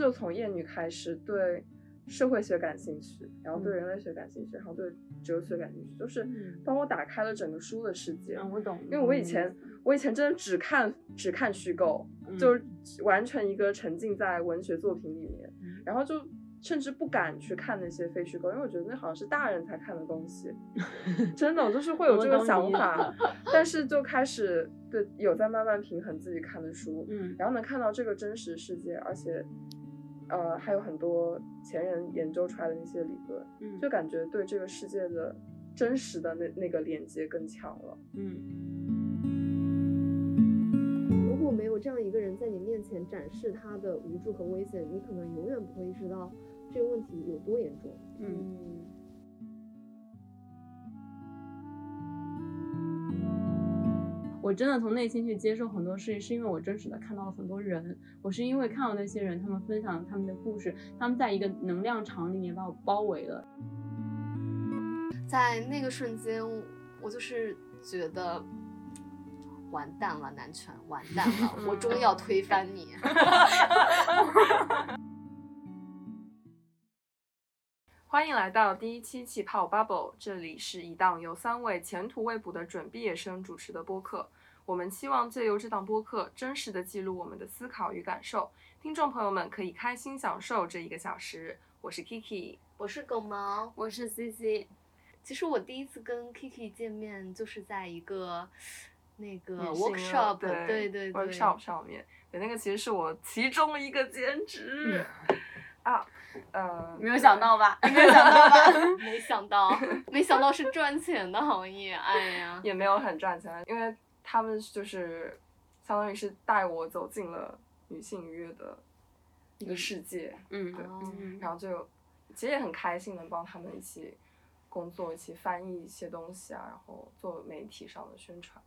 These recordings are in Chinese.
就从厌女开始对社会学感兴趣，然后对人类学感兴趣，然后对哲学感兴趣，就是帮我打开了整个书的世界。嗯，我懂。因为我以前真的只看虚构，就完全一个沉浸在文学作品里面，然后就甚至不敢去看那些非虚构，因为我觉得那好像是大人才看的东西。真的，我就是会有这个想法。但是就开始对有在慢慢平衡自己看的书，然后能看到这个真实世界，而且还有很多前人研究出来的那些理论，就感觉对这个世界的真实的那个连接更强了。如果没有这样一个人在你面前展示他的无助和危险，你可能永远不会意识到这个问题有多严重。我真的从内心去接受很多事情，是因为我真实的看到了很多人，我是因为看到那些人，他们分享他们的故事，他们在一个能量场里面把我包围了。在那个瞬间，我就是觉得完蛋了，男权完蛋了，我终于要推翻你。欢迎来到第一期气泡 Bubble， 这里是一档由3位前途未卜的准毕业生主持的播客。我们希望借由这档播客，真实的记录我们的思考与感受，听众朋友们可以开心享受这1个小时。我是 Kiki， 我是狗毛，我是 CC。其实我第一次跟 Kiki 见面就是在一个那个 workshop， 对 workshop 上面，对，那个其实是我其中一个兼职。没有想到吧？没想到是赚钱的行业，哎呀，也没有很赚钱，因为他们就是相当于是带我走进了女性愉悦的一个世界，对，然后就其实也很开心能帮他们一起工作，一起翻译一些东西啊，然后做媒体上的宣传，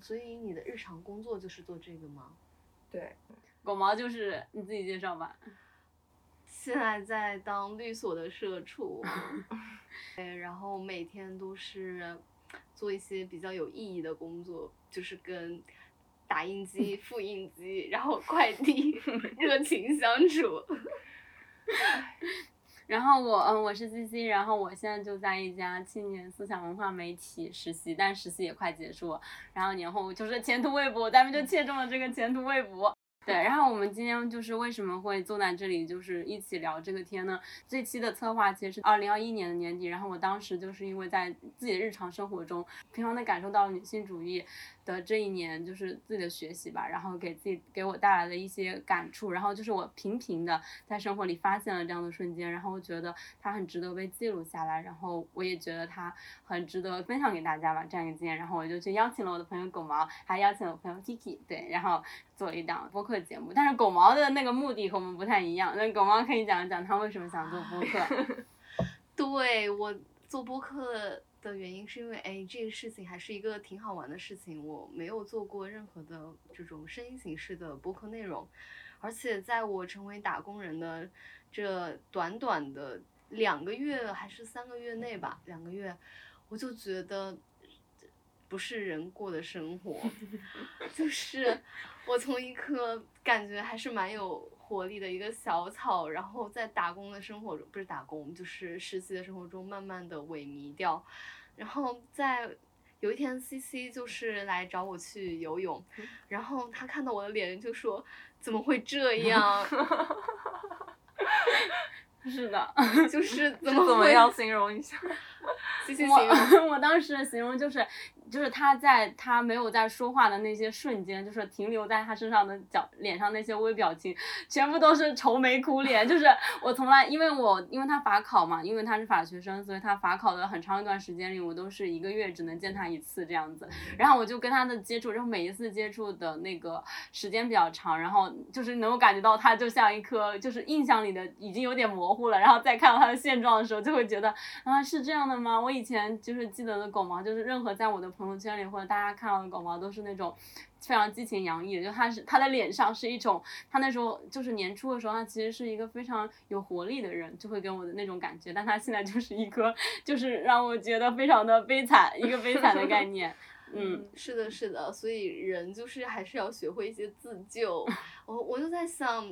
所以你的日常工作就是做这个吗？对。狗毛就是你自己介绍吧。现在在当律所的社畜，对，然后每天都是做一些比较有意义的工作，就是跟打印机、复印机，然后快递热情相处。然后我是 CC， 然后我现在就在一家青年思想文化媒体实习，但实习也快结束了，然后年后就是前途未卜，咱们就切中了这个前途未卜。对，然后我们今天就是为什么会坐在这里，就是一起聊这个天呢？这期的策划其实是2021年的年底，然后我当时就是因为在自己的日常生活中，平常的感受到了女性主义的这一年就是自己的学习吧，然后给我带来的一些感触，然后就是我频频的在生活里发现了这样的瞬间，然后我觉得它很值得被记录下来，然后我也觉得它很值得分享给大家吧，这样一个经验，然后我就去邀请了我的朋友狗毛，还邀请了我朋友 Kiki， 对，然后做了一档播客节目，但是狗毛的那个目的和我们不太一样，那狗毛可以讲一讲他为什么想做播客。对，我做播客的原因是因为这个事情还是一个挺好玩的事情，我没有做过任何的这种声音形式的播客内容，而且在我成为打工人的这短短的2个月还是3个月内吧，2个月我就觉得不是人过的生活。就是我从一颗感觉还是蛮有活力的一个小草，然后在打工的生活中，不是打工，就是实习的生活中慢慢的萎靡掉。然后在有一天 CC 就是来找我去游泳，然后他看到我的脸就说怎么会这样。是的，就是怎么样形容一下？我当时的形容就是他没有在说话的那些瞬间，就是停留在他身上的脸上那些微表情，全部都是愁眉苦脸。就是我从来因为他法考嘛，因为他是法学生，所以他法考的很长一段时间里，我都是1个月只能见他1次这样子。然后我就跟他的接触，然后每一次接触的那个时间比较长，然后就是能够感觉到他就像一颗就是印象里的已经有点模糊了，然后再看到他的现状的时候，就会觉得啊是这样的吗？我以前就是记得的狗毛，就是任何在我的朋友圈里或者大家看到的狗毛都是那种非常激情洋溢的，就他的脸上是一种，他那时候就是年初的时候，他其实是一个非常有活力的人，就会给我的那种感觉，但他现在就是一个就是让我觉得非常的悲惨，一个悲惨的概念。是的，所以人就是还是要学会一些自救。我就在想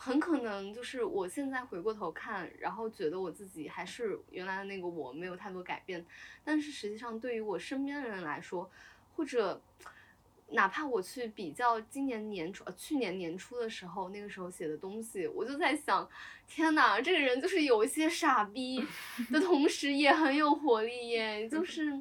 很可能就是我现在回过头看，然后觉得我自己还是原来的那个我，没有太多改变。但是实际上对于我身边的人来说，或者哪怕我去比较今年年初、去年年初的时候，那个时候写的东西，我就在想，天哪，这个人就是有一些傻逼的同时也很有活力耶，就是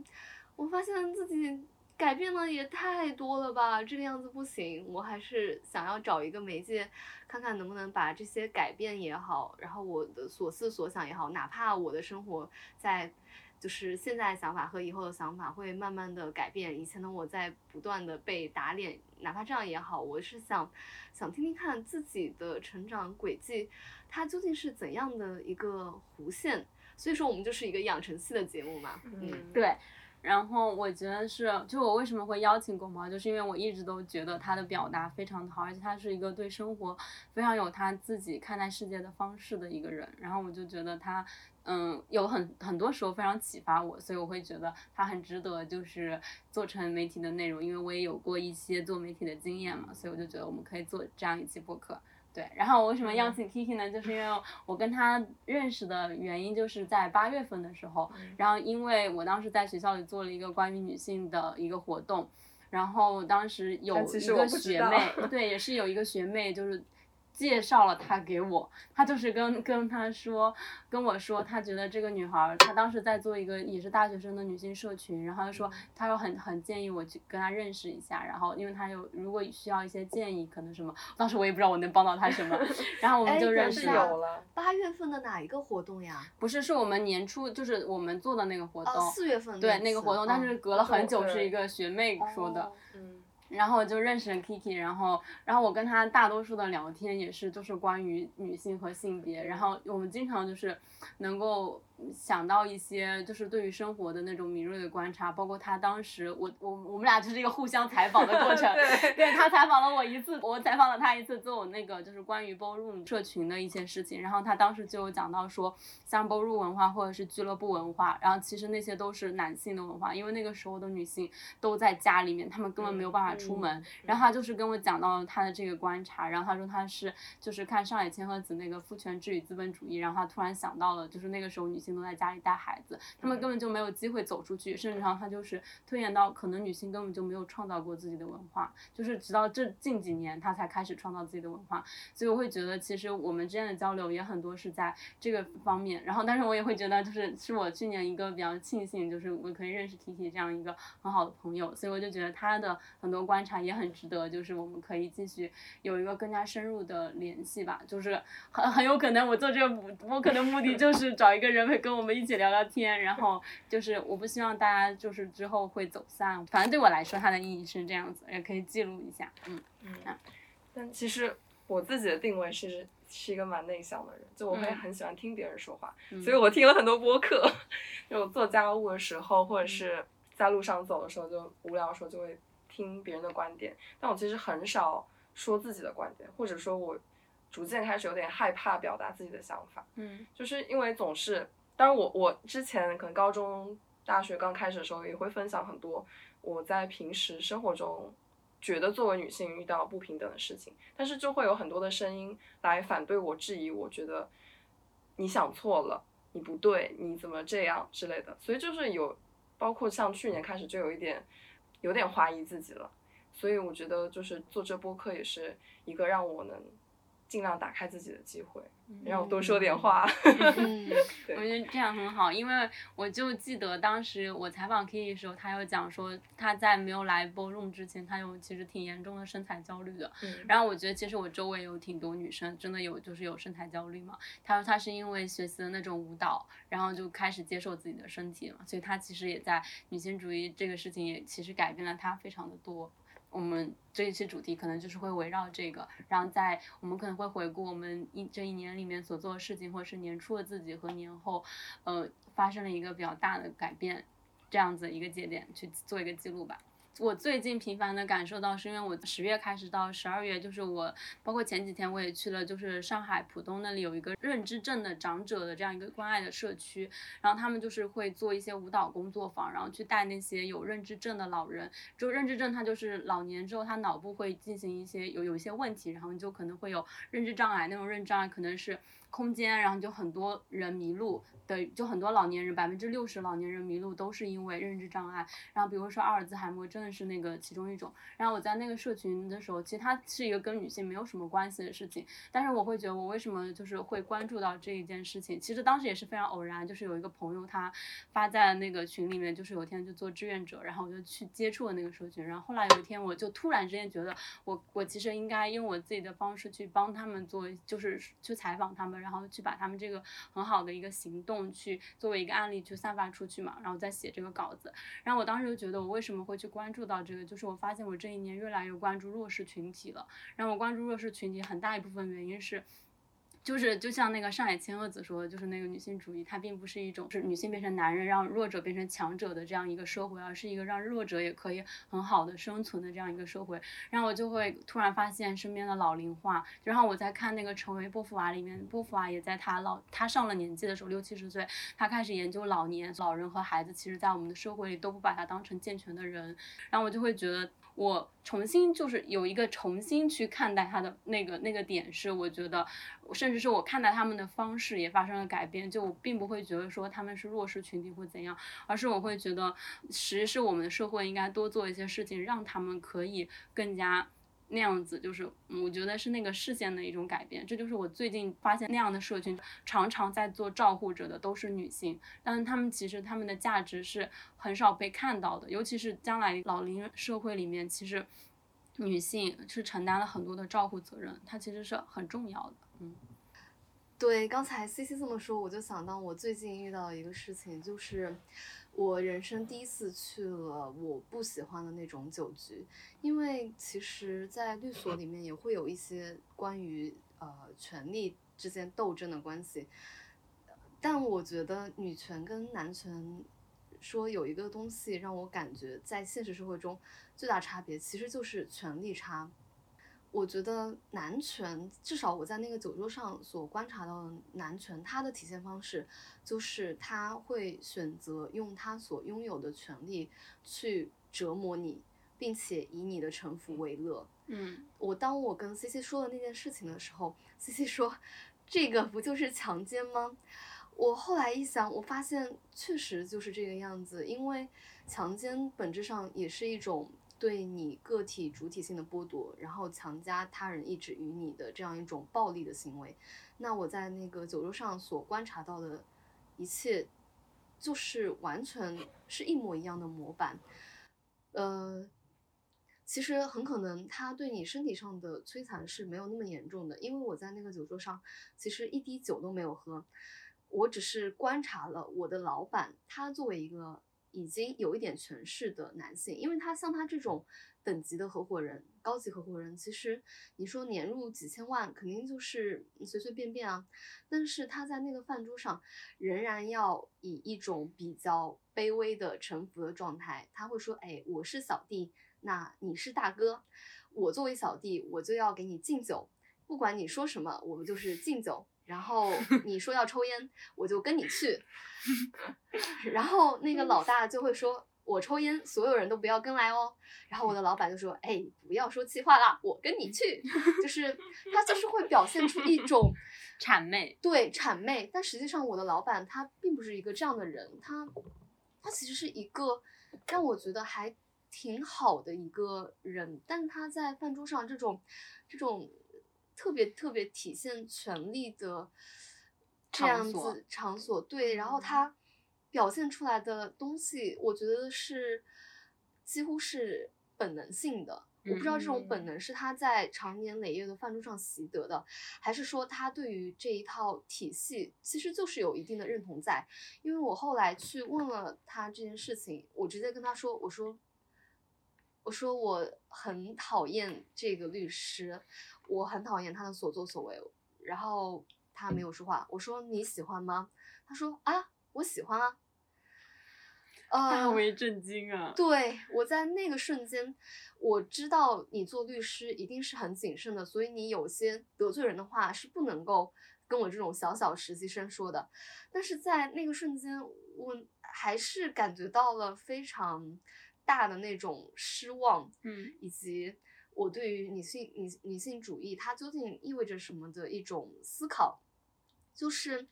我发现自己改变了也太多了吧，这个样子不行，我还是想要找一个媒介，看看能不能把这些改变也好，然后我的所思所想也好，哪怕我的生活在就是现在的想法和以后的想法会慢慢的改变，以前的我在不断的被打脸，哪怕这样也好，我是想听听看自己的成长轨迹，它究竟是怎样的一个弧线。所以说我们就是一个养成系的节目嘛。嗯，对。然后我觉得是，就我为什么会邀请狗毛，就是因为我一直都觉得他的表达非常好，而且他是一个对生活非常有他自己看待世界的方式的一个人。然后我就觉得他有很多时候非常启发我，所以我会觉得他很值得就是做成媒体的内容，因为我也有过一些做媒体的经验嘛，所以我就觉得我们可以做这样一期播客。对，然后我为什么邀请 Kiki 呢？就是因为我跟他认识的原因就是在8月份的时候，然后因为我当时在学校里做了一个关于女性的一个活动，然后当时有一个学妹，对，也是有一个学妹就是介绍了她给我，她就是跟我说，她觉得这个女孩，她当时在做一个也是大学生的女性社群，然后她说她又很建议我去跟她认识一下，然后因为她有如果需要一些建议可能什么，当时我也不知道我能帮到她什么，然后我们就认识了。8月份的哪一个活动呀？不是，是我们年初就是我们做的那个活动，4月份对那个活动，但是隔了很久，是一个学妹说的。嗯。然后我就认识了 Kiki， 然后我跟她大多数的聊天也是就是关于女性和性别，然后我们经常就是能够想到一些就是对于生活的那种敏锐的观察，包括她当时我们俩就是一个互相采访的过程对，她采访了我一次，我采访了她一次，做我那个就是关于 Ballroom 社群的一些事情，然后她当时就有讲到说像 Ballroom 文化或者是俱乐部文化，然后其实那些都是男性的文化，因为那个时候的女性都在家里面，她们根本没有办法出门，然后他就是跟我讲到他的这个观察，然后他说他是就是看上野千鹤子那个父权制与资本主义，然后他突然想到了就是那个时候女性都在家里带孩子，他们根本就没有机会走出去，甚至上他就是推演到可能女性根本就没有创造过自己的文化，就是直到这近几年他才开始创造自己的文化，所以我会觉得其实我们之间的交流也很多是在这个方面，然后但是我也会觉得就是是我去年一个比较庆幸就是我可以认识 Kiki 这样一个很好的朋友，所以我就觉得他的很多观察也很值得，就是我们可以继续有一个更加深入的联系吧。就是很有可能我做这个播客的目的就是找一个人会跟我们一起聊聊天，然后就是我不希望大家就是之后会走散，反正对我来说它的意义是这样子，也可以记录一下。但其实我自己的定位是一个蛮内向的人，就我会很喜欢听别人说话，所以我听了很多播客，就我做家务的时候或者是在路上走的时候，就无聊的时候就会听别人的观点，但我其实很少说自己的观点，或者说我逐渐开始有点害怕表达自己的想法，就是因为总是，当然我之前可能高中、大学刚开始的时候也会分享很多我在平时生活中觉得作为女性遇到不平等的事情，但是就会有很多的声音来反对我、质疑我，觉得你想错了、你不对、你怎么这样之类的，所以就是有，包括像去年开始就有点怀疑自己了，所以我觉得就是做这播客也是一个让我能尽量打开自己的机会，让我多说点话。我觉得这样很好，因为我就记得当时我采访 Kiki 的时候，他有讲说他在没有来 Ballroom 之前，他有其实挺严重的身材焦虑的。然后我觉得其实我周围有挺多女生真的有身材焦虑嘛。他说他是因为学习的那种舞蹈，然后就开始接受自己的身体了，所以他其实也在女性主义这个事情也其实改变了他非常的多。我们这一期主题可能就是会围绕这个，然后我们可能会回顾我们这一年里面所做的事情，或者是年初的自己和年后发生了一个比较大的改变，这样子一个节点去做一个记录吧。我最近频繁的感受到是因为我10月开始到12月，就是我包括前几天我也去了，就是上海浦东那里有一个认知症的长者的这样一个关爱的社区，然后他们就是会做一些舞蹈工作坊，然后去带那些有认知症的老人。就认知症他就是老年之后他脑部会进行一些有一些问题，然后你就可能会有认知障碍，那种认知障碍可能是空间，然后就很多人迷路的，就很多老年人60%老年人迷路都是因为认知障碍，然后比如说阿尔兹海默症是那个其中一种。然后我在那个社群的时候，其实它是一个跟女性没有什么关系的事情，但是我会觉得我为什么就是会关注到这一件事情，其实当时也是非常偶然，就是有一个朋友他发在那个群里面，就是有一天就做志愿者，然后我就去接触了那个社群，然后后来有一天我就突然之间觉得我其实应该用我自己的方式去帮他们做，就是去采访他们，然后去把他们这个很好的一个行动去作为一个案例去散发出去嘛，然后再写这个稿子。然后我当时就觉得我为什么会去关注到这个，就是我发现我这一年越来越关注弱势群体了。然后我关注弱势群体很大一部分原因是，就是就像那个上野千鹤子说的，就是那个女性主义它并不是一种是女性变成男人让弱者变成强者的这样一个社会，而是一个让弱者也可以很好的生存的这样一个社会。然后我就会突然发现身边的老龄化，然后我在看那个成为波伏娃里面，波伏娃也在他上了年纪的时候60-70岁，他开始研究老年老人和孩子，其实在我们的社会里都不把他当成健全的人。然后我就会觉得我重新就是有一个重新去看待他的那个点是，我觉得甚至是我看待他们的方式也发生了改变，就我并不会觉得说他们是弱势群体或怎样，而是我会觉得其实是我们的社会应该多做一些事情让他们可以更加那样子，就是我觉得是那个视线的一种改变。这就是我最近发现那样的社群常常在做照护者的都是女性，但是她们其实她们的价值是很少被看到的，尤其是将来老龄社会里面，其实女性是承担了很多的照护责任，它其实是很重要的。对，刚才 CC 这么说我就想到我最近遇到一个事情，就是我人生第一次去了我不喜欢的那种酒局，因为其实在律所里面也会有一些关于权力之间斗争的关系，但我觉得女权跟男权说有一个东西让我感觉在现实社会中最大差别其实就是权力差。我觉得男权，至少我在那个酒桌上所观察到的男权，他的体现方式就是他会选择用他所拥有的权利去折磨你，并且以你的臣服为乐。当我跟 CC 说了那件事情的时候， CC 说这个不就是强奸吗？我后来一想，我发现确实就是这个样子，因为强奸本质上也是一种对你个体主体性的剥夺，然后强加他人意志于你的这样一种暴力的行为。那我在那个酒桌上所观察到的一切就是完全是一模一样的模板。其实很可能他对你身体上的摧残是没有那么严重的，因为我在那个酒桌上其实一滴酒都没有喝，我只是观察了我的老板，他作为一个已经有一点权势的男性，因为他像他这种等级的合伙人，高级合伙人，其实你说年入几千万肯定就是随随便便啊，但是他在那个饭桌上仍然要以一种比较卑微的臣服的状态。他会说，哎，我是小弟，那你是大哥，我作为小弟我就要给你敬酒，不管你说什么我们就是敬酒，然后你说要抽烟我就跟你去，然后那个老大就会说，我抽烟所有人都不要跟来哦，然后我的老板就说，哎，不要说气话啦，我跟你去。就是他就是会表现出一种谄媚，对，谄媚，但实际上我的老板他并不是一个这样的人，他其实是一个让我觉得还挺好的一个人，但他在饭桌上这种特别特别体现权力的这样子场所，对，然后他表现出来的东西我觉得是几乎是本能性的。我不知道这种本能是他在长年累月的饭桌上习得的，还是说他对于这一套体系其实就是有一定的认同在。因为我后来去问了他这件事情，我直接跟他说，我说我很讨厌这个律师，我很讨厌他的所作所为。然后他没有说话，我说你喜欢吗？他说啊，我喜欢啊。大为震惊啊！对，我在那个瞬间，我知道你做律师一定是很谨慎的，所以你有些得罪人的话是不能够跟我这种小实习生说的。但是在那个瞬间，我还是感觉到了非常大的那种失望，以及我对于女性主义它究竟意味着什么的一种思考。就是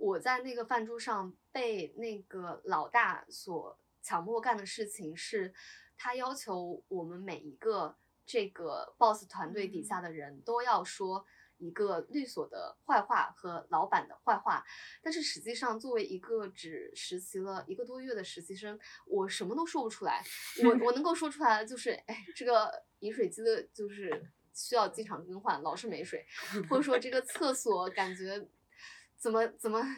我在那个饭桌上被那个老大所强迫干的事情是，他要求我们每一个这个 boss 团队底下的人都要说一个律所的坏话和老板的坏话。但是实际上作为一个只实习了一个多月的实习生，我什么都说不出来。我能够说出来的就是这个饮水机的就是需要经常更换，老是没水，或者说这个厕所感觉怎么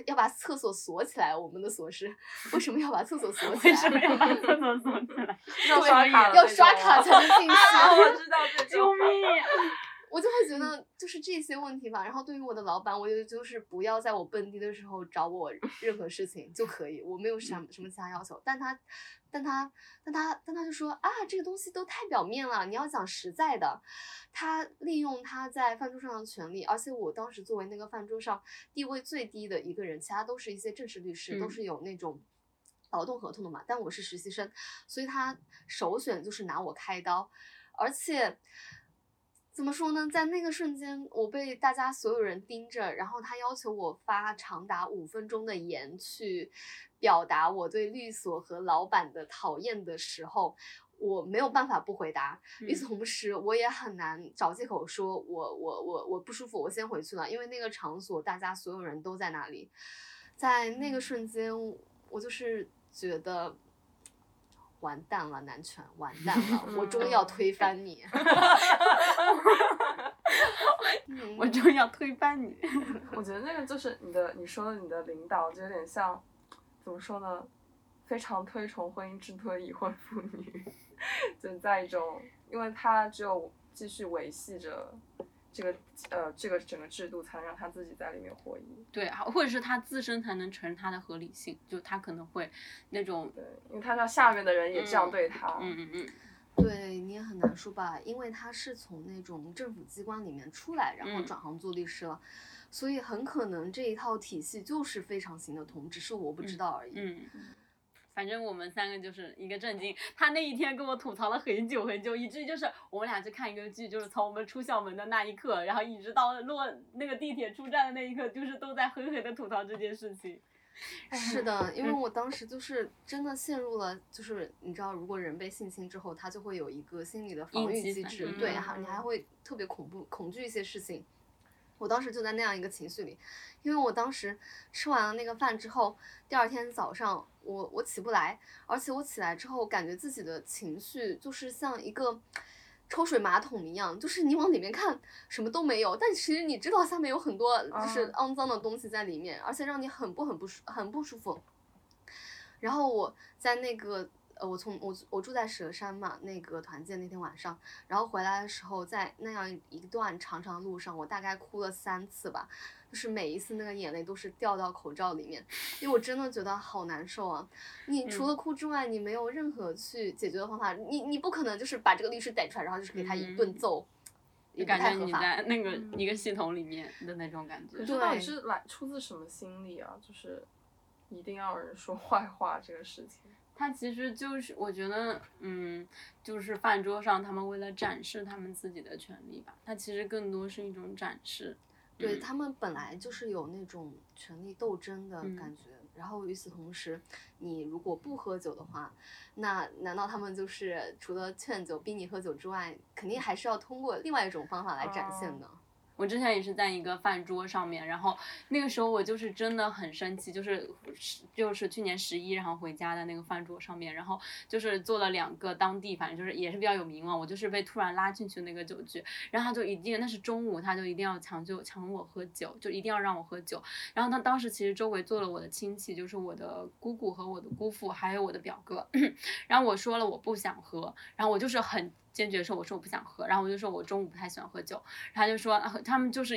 要把厕所锁起来？我们的锁是为什么要把厕所锁起来？为什么要把厕所锁起来？要刷卡才能进去。我知道这，救命！我就会觉得就是这些问题吧。然后对于我的老板，我觉得就是不要在我蹦迪的时候找我任何事情就可以，我没有什么其他要求。但他就说啊，这个东西都太表面了，你要讲实在的。他利用他在饭桌上的权利，而且我当时作为那个饭桌上地位最低的一个人，其他都是一些正式律师，都是有那种劳动合同的嘛，但我是实习生，所以他首选就是拿我开刀。而且怎么说呢，在那个瞬间我被大家所有人盯着，然后他要求我发长达5分钟的言去表达我对律所和老板的讨厌的时候，我没有办法不回答。与此同时，我也很难找借口说我不舒服，我先回去了，因为那个场所大家所有人都在那里。在那个瞬间我就是觉得完蛋了，男权完蛋了，我终于要推翻你。我终于要推翻你。我觉得那个就是你说的领导就有点像，怎么说呢，非常推崇婚姻制度的已婚妇女，就在一种，因为他只有继续维系着这个整个制度，才能让他自己在里面获益。对，或者是他自身才能承认他的合理性，就他可能会那种，对，因为他让下面的人也这样对他。对，你也很难说吧，因为他是从那种政府机关里面出来，然后转行做律师了，所以很可能这一套体系就是非常行得通，只是我不知道而已。反正我们三个就是一个震惊，他那一天跟我吐槽了很久，以至于就是我们俩去看一个剧，就是从我们出校门的那一刻，然后一直到落那个地铁出站的那一刻，就是都在狠狠的吐槽这件事情。是的，因为我当时就是真的陷入了，就是你知道，如果人被性侵之后，他就会有一个心理的防御机制，对，你还会特别恐惧一些事情。我当时就在那样一个情绪里，因为我当时吃完了那个饭之后，第二天早上我起不来，而且我起来之后感觉自己的情绪就是像一个抽水马桶一样，就是你往里面看什么都没有，但其实你知道下面有很多就是肮脏的东西在里面，而且让你很不舒服。然后我在那个我住在佘山嘛，那个团建那天晚上，然后回来的时候，在那样一段长长的路上，我大概哭了3次吧，就是每一次那个眼泪都是掉到口罩里面，因为我真的觉得好难受啊。你除了哭之外，你没有任何去解决的方法，你不可能就是把这个律师逮出来，然后就是给他一顿揍。也感觉你在那个一个系统里面的那种感觉。可是到底是出自什么心理啊？就是一定要有人说坏话这个事情。他其实就是，我觉得，就是饭桌上他们为了展示他们自己的权利吧，他其实更多是一种展示。对，他们本来就是有那种权力斗争的感觉，然后与此同时，你如果不喝酒的话，那难道他们就是除了劝酒逼你喝酒之外，肯定还是要通过另外一种方法来展现的。我之前也是在一个饭桌上面，然后那个时候我就是真的很生气，就是去年11然后回家的那个饭桌上面，然后就是做了2个当地，反正就是也是比较有名望，我就是被突然拉进去那个酒局，然后他就一定，那是中午，他就一定要强我喝酒，就一定要让我喝酒。然后他当时其实周围坐了我的亲戚，就是我的姑姑和我的姑父还有我的表哥然后我说了我不想喝，然后我就是很坚决说，我说我不想喝，然后我就说我中午不太喜欢喝酒，他就说他们就是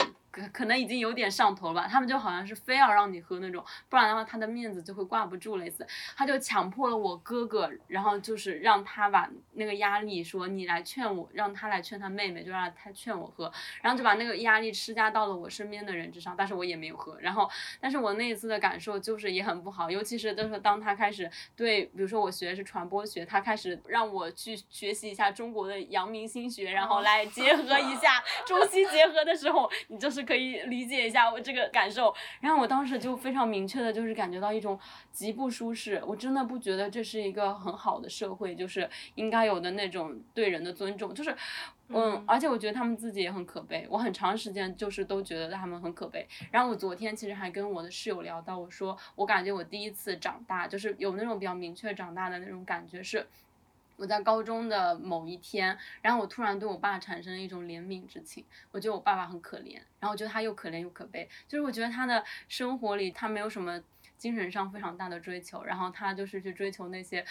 可能已经有点上头了吧，他们就好像是非要让你喝那种，不然的话他的面子就会挂不住类似，他就强迫了我哥哥，然后就是让他把那个压力说你来劝我，让他来劝他妹妹，就让他劝我喝，然后就把那个压力施加到了我身边的人之上，但是我也没有喝，然后但是我那一次的感受就是也很不好，尤其是就是当他开始对比如说我学的是传播学，他开始让我去学习一下中国的阳明心学，然后来结合一下中西结合的时候，你就是可以理解一下我这个感受，然后我当时就非常明确的就是感觉到一种极不舒适，我真的不觉得这是一个很好的社会就是应该有的那种对人的尊重，就是而且我觉得他们自己也很可悲，我很长时间就是都觉得他们很可悲，然后我昨天其实还跟我的室友聊到，我说我感觉我第一次长大就是有那种比较明确长大的那种感觉，是我在高中的某一天，然后我突然对我爸产生了一种怜悯之情，我觉得我爸爸很可怜，然后我觉得他又可怜又可悲，就是我觉得他的生活里他没有什么精神上非常大的追求，然后他就是去追求那些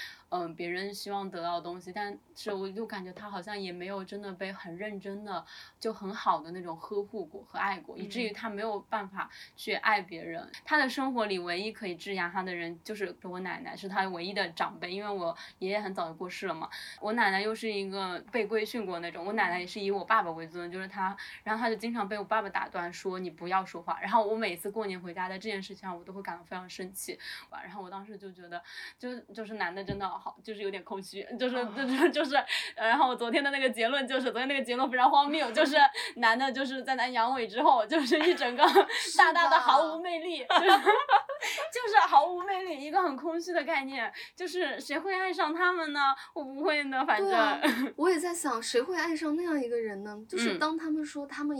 别人希望得到的东西，但是我就感觉他好像也没有真的被很认真的就很好的那种呵护过和爱过，以至于他没有办法去爱别人，他的生活里唯一可以质押他的人就是我奶奶，是他唯一的长辈，因为我爷爷很早就过世了嘛，我奶奶又是一个被规训过那种，我奶奶也是以我爸爸为尊，就是他，然后他就经常被我爸爸打断说你不要说话，然后我每次过年回家在这件事情上我都会感到非常生气，然后我当时就觉得就是男的真的好，就是有点空虚，就是然后我昨天的那个结论就是昨天那个结论非常荒谬，就是男的就是在南阳痿之后就是一整个大大的毫无魅力，就是毫无魅力，一个很空虚的概念，就是谁会爱上他们呢？我不会呢，反正、啊、我也在想谁会爱上那样一个人呢，就是当他们说他们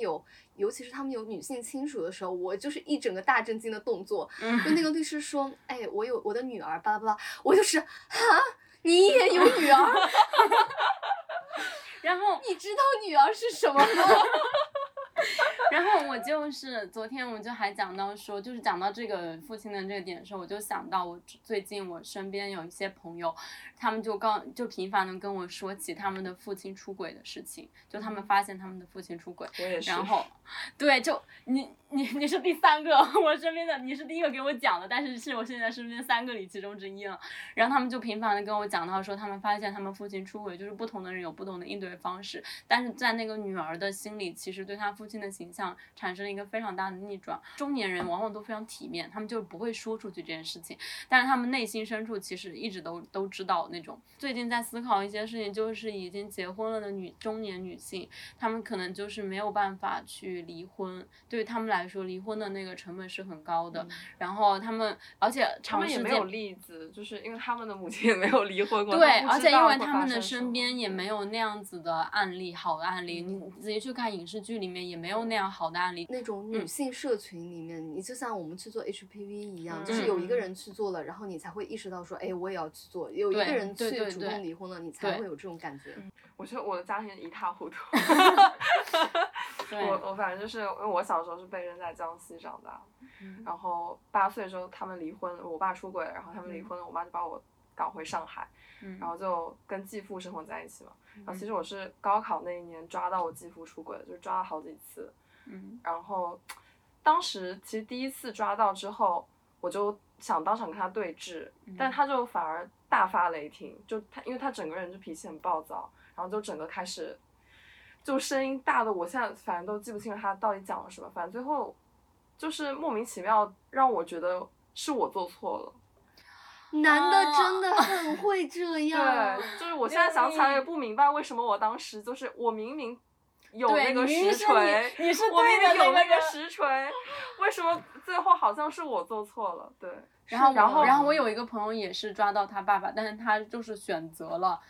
尤其是他们有女性亲属的时候，我就是一整个大震惊的动作。就那个律师说，哎，我有我的女儿，巴拉巴拉，我就是哈，你也有女儿，然后你知道女儿是什么吗？然后我就是昨天我就还讲到说，就是讲到这个父亲的这个点的时候，我就想到我最近我身边有一些朋友，他们就频繁的跟我说起他们的父亲出轨的事情，就他们发现他们的父亲出轨，我也是，然后对，就你是第三个，我身边的你是第一个给我讲的，但是是我现在身边三个里其中之一了。然后他们就频繁的跟我讲到说，他们发现他们父亲出轨，就是不同的人有不同的应对方式，但是在那个女儿的心里，其实对她父亲的形象产生了一个非常大的逆转。中年人往往都非常体面，他们就不会说出去这件事情，但是他们内心深处其实一直都知道那种。最近在思考一些事情，就是已经结婚了的中年女性，她们可能就是没有办法去离婚，对于她们来说离婚的那个成本是很高的，然后她们而且长时间也没有例子，就是因为她们的母亲也没有离婚过，对，而且因为她们的身边也没有那样子的案例，好的案例，你仔细去看影视剧里面也没有那样好的案例。那种女性社群里面、你就像我们去做 HPV 一样、就是有一个人去做了，然后你才会意识到说，哎，我也要去做，有一个人去主动离婚了，你才会有这种感觉。我觉得我的家庭一塌糊涂。我反正就是因为我小时候是被扔在江西长大，然后8岁的时候他们离婚，我爸出轨，然后他们离婚了，我妈就把我赶回上海，然后就跟继父生活在一起嘛。然后其实我是高考那一年抓到我继父出轨，就是抓了好几次。然后当时其实第一次抓到之后，我就想当场跟他对峙，但他就反而大发雷霆，就他因为他整个人就脾气很暴躁，然后就整个开始就声音大的，我现在反正都记不清他到底讲了什么，反正最后就是莫名其妙让我觉得是我做错了。男的真的很会这样、对，就是我现在想起来也不明白为什么我当时就是我明明有那个实锤，你是对的，有那个实锤，为什么最后好像是我做错了？对，然后我有一个朋友也是抓到他爸爸，但是他就是选择了，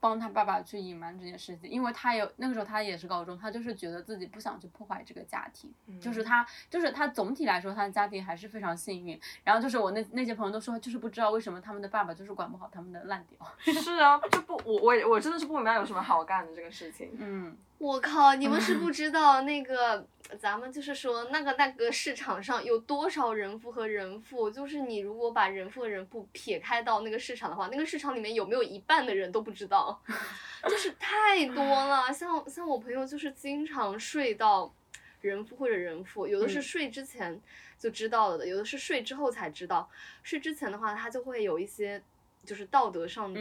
帮他爸爸去隐瞒这件事情，因为他有那个时候他也是高中，他就是觉得自己不想去破坏这个家庭，就是他总体来说他的家庭还是非常幸运。然后就是我那些朋友都说，就是不知道为什么他们的爸爸就是管不好他们的烂屌。是啊，就不我真的是不明白有什么好干的这个事情。我靠，你们是不知道那个、咱们就是说那个市场上有多少人夫和人妇，就是你如果把人夫和人妇撇开到那个市场的话，那个市场里面有没有一半的人都不知道。了，就是太多了。像我朋友就是经常睡到人夫或者人妇，有的是睡之前就知道了的，有的是睡之后才知道。睡之前的话，他就会有一些就是道德上的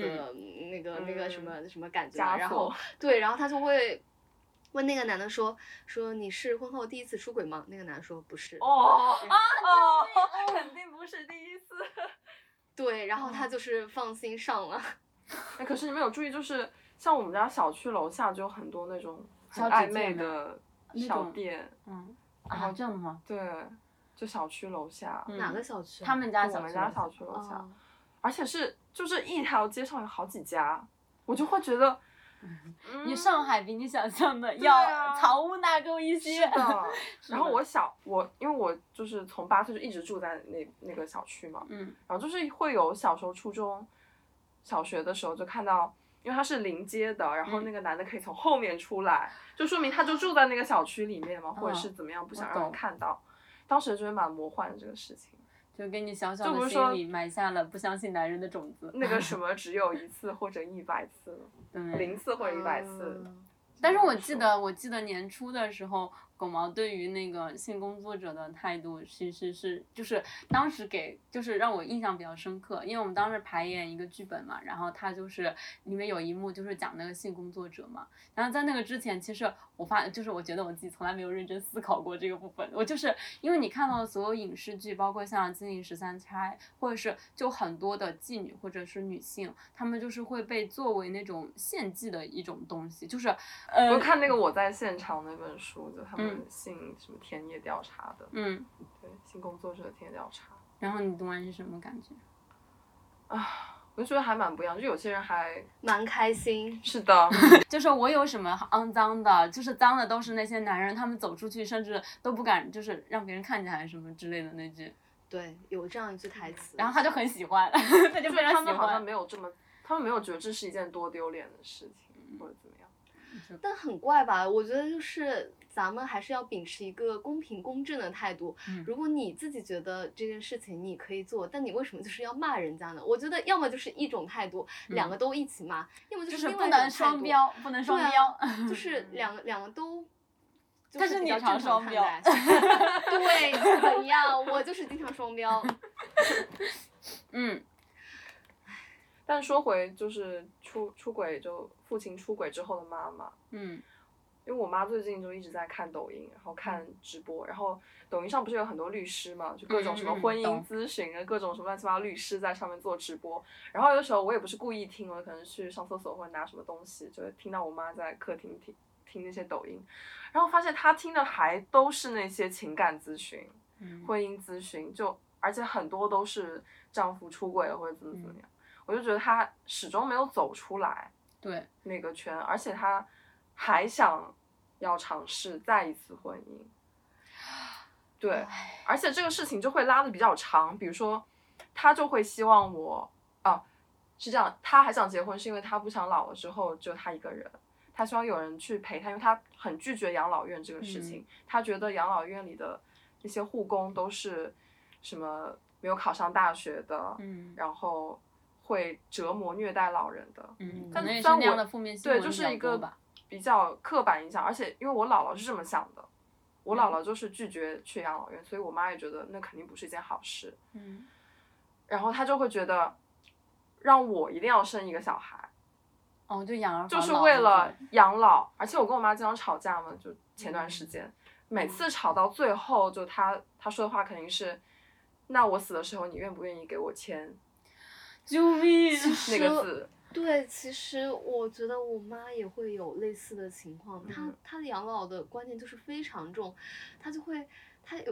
那个什么感觉，然后对，然后他就会问那个男的说你是婚后第一次出轨吗？那个男的说不是。肯定不是第一次。对，然后他就是放心上了。哎，可是你们有注意，就是像我们家小区楼下就有很多那种很暧昧的小店，这样的吗？对，就小区楼下。哪个小区？他们家小区。我们家小区楼下，而且是就是一条街上有好几家，我就会觉得。你上海比你想象的要藏污纳垢一些。然后我因为我就是从8岁就一直住在那个小区嘛，然后就是会有小时候、初中、小学的时候就看到，因为他是临街的，然后那个男的可以从后面出来，就说明他就住在那个小区里面嘛，或者是怎么样，不想让人看到。当时觉得蛮魔幻的这个事情。就给你小小的心里埋下了不相信男人的种子。那个什么只有一次或者100次，0次或者100次。但是我记得年初的时候，狗毛对于那个性工作者的态度其实是就是当时就是让我印象比较深刻，因为我们当时排演一个剧本嘛，然后他就是里面有一幕就是讲那个性工作者嘛，然后在那个之前其实我觉得我自己从来没有认真思考过这个部分，我就是因为你看到的所有影视剧，包括像《金陵十三钗》或者是就很多的妓女或者是女性，她们就是会被作为那种献祭的一种东西，就是我看那个我在现场那本书，就他们性什么田野调查的，对，性工作者的田野调查。然后你读完是什么感觉？我就觉得还蛮不一样，就有些人还蛮开心。是的，就是我有什么肮脏的，就是脏的都是那些男人，他们走出去甚至都不敢，就是让别人看见还是什么之类的那句。对，有这样一句台词。然后他就很喜欢，他就非常喜欢。他们好像没有这么，他们没有觉得这是一件多丢脸的事情，或者怎么样。但很怪吧，我觉得就是咱们还是要秉持一个公平公正的态度，如果你自己觉得这件事情你可以做，但你为什么就是要骂人家呢？我觉得要么就是一种态度，两个都一起骂，要么就是另外一种态度，不能双标、啊，就是两个都。但是你常双标。对，怎么样？我就是经常双标。但说回就是出轨，就父亲出轨之后的妈妈，因为我妈最近就一直在看抖音，然后看直播，然后抖音上不是有很多律师嘛，就各种什么婚姻咨询各种什么乱七八糟律师在上面做直播，然后有的时候我也不是故意听，我可能去上厕所或者拿什么东西，就听到我妈在客厅听那些抖音，然后发现她听的还都是那些情感咨询、婚姻咨询，就而且很多都是丈夫出轨了或者怎么样。我就觉得他始终没有走出来，对那个圈，而且他还想要尝试再一次婚姻，对，而且这个事情就会拉得比较长，比如说他就会希望我是这样，他还想结婚是因为他不想老了之后只有他一个人，他希望有人去陪他，因为他很拒绝养老院这个事情，他觉得养老院里的那些护工都是什么没有考上大学的，然后会折磨虐待老人的，但是那样的负面新闻，对，就是一个比较刻板印象，而且因为我姥姥是这么想的，我姥姥就是拒绝去养老院，所以我妈也觉得那肯定不是一件好事，然后她就会觉得让我一定要生一个小孩，就养儿防老，就是为了养老，而且我跟我妈经常吵架嘛，就前段时间，每次吵到最后，就她说的话肯定是，那我死的时候你愿不愿意给我签？救命！那个字，对，其实我觉得我妈也会有类似的情况，她的养老的观念就是非常重，她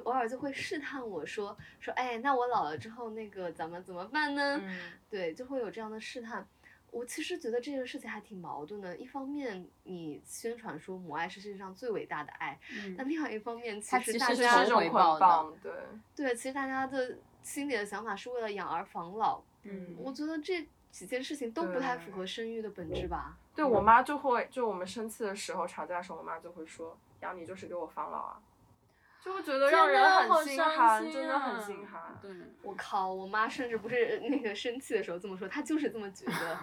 偶尔就会试探我说，哎，那我老了之后那个咱们怎么办呢？对，就会有这样的试探。我其实觉得这个事情还挺矛盾的，一方面你宣传说母爱是世界上最伟大的爱，但另外一方面其实大家是捆绑，对，其实大家的心里的想法是为了养儿防老。我觉得这几件事情都不太符合生育的本质吧。对，我妈就会，就我们生气的时候、吵架的时候，我妈就会说：“养你就是给我防老啊。”就会觉得让人很心寒，真的很心寒。对，我靠，我妈甚至不是那个生气的时候这么说，她就是这么觉得。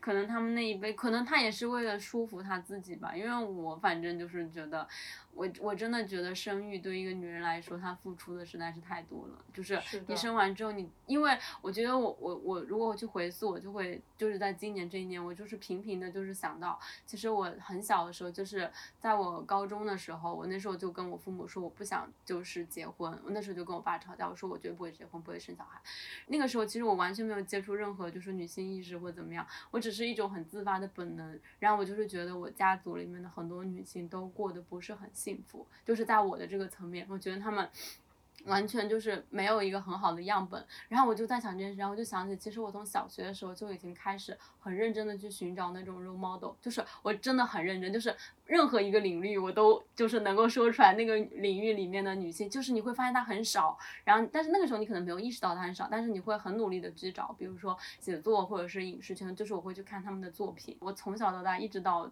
可能他们那一辈，可能他也是为了舒服他自己吧，因为我反正就是觉得我真的觉得生育对一个女人来说，她付出的实在是太多了，就是你生完之后你，因为我觉得我如果我去回溯，我就会就是在今年这一年，我就是频频的就是想到，其实我很小的时候，就是在我高中的时候，我那时候就跟我父母说我不想就是结婚，我那时候就跟我爸吵架，我说我绝对不会结婚，不会生小孩。那个时候其实我完全没有接触任何就是女性意识或怎么样，我只是一种很自发的本能，然后我就是觉得我家族里面的很多女性都过得不是很幸福，就是在我的这个层面，我觉得她们完全就是没有一个很好的样本。然后我就在想这件事，然后我就想起其实我从小学的时候就已经开始很认真的去寻找那种 role model， 就是我真的很认真，就是任何一个领域我都就是能够说出来那个领域里面的女性，就是你会发现她很少，然后但是那个时候你可能没有意识到她很少，但是你会很努力的去找，比如说写作或者是影视圈，就是我会去看他们的作品。我从小到大一直到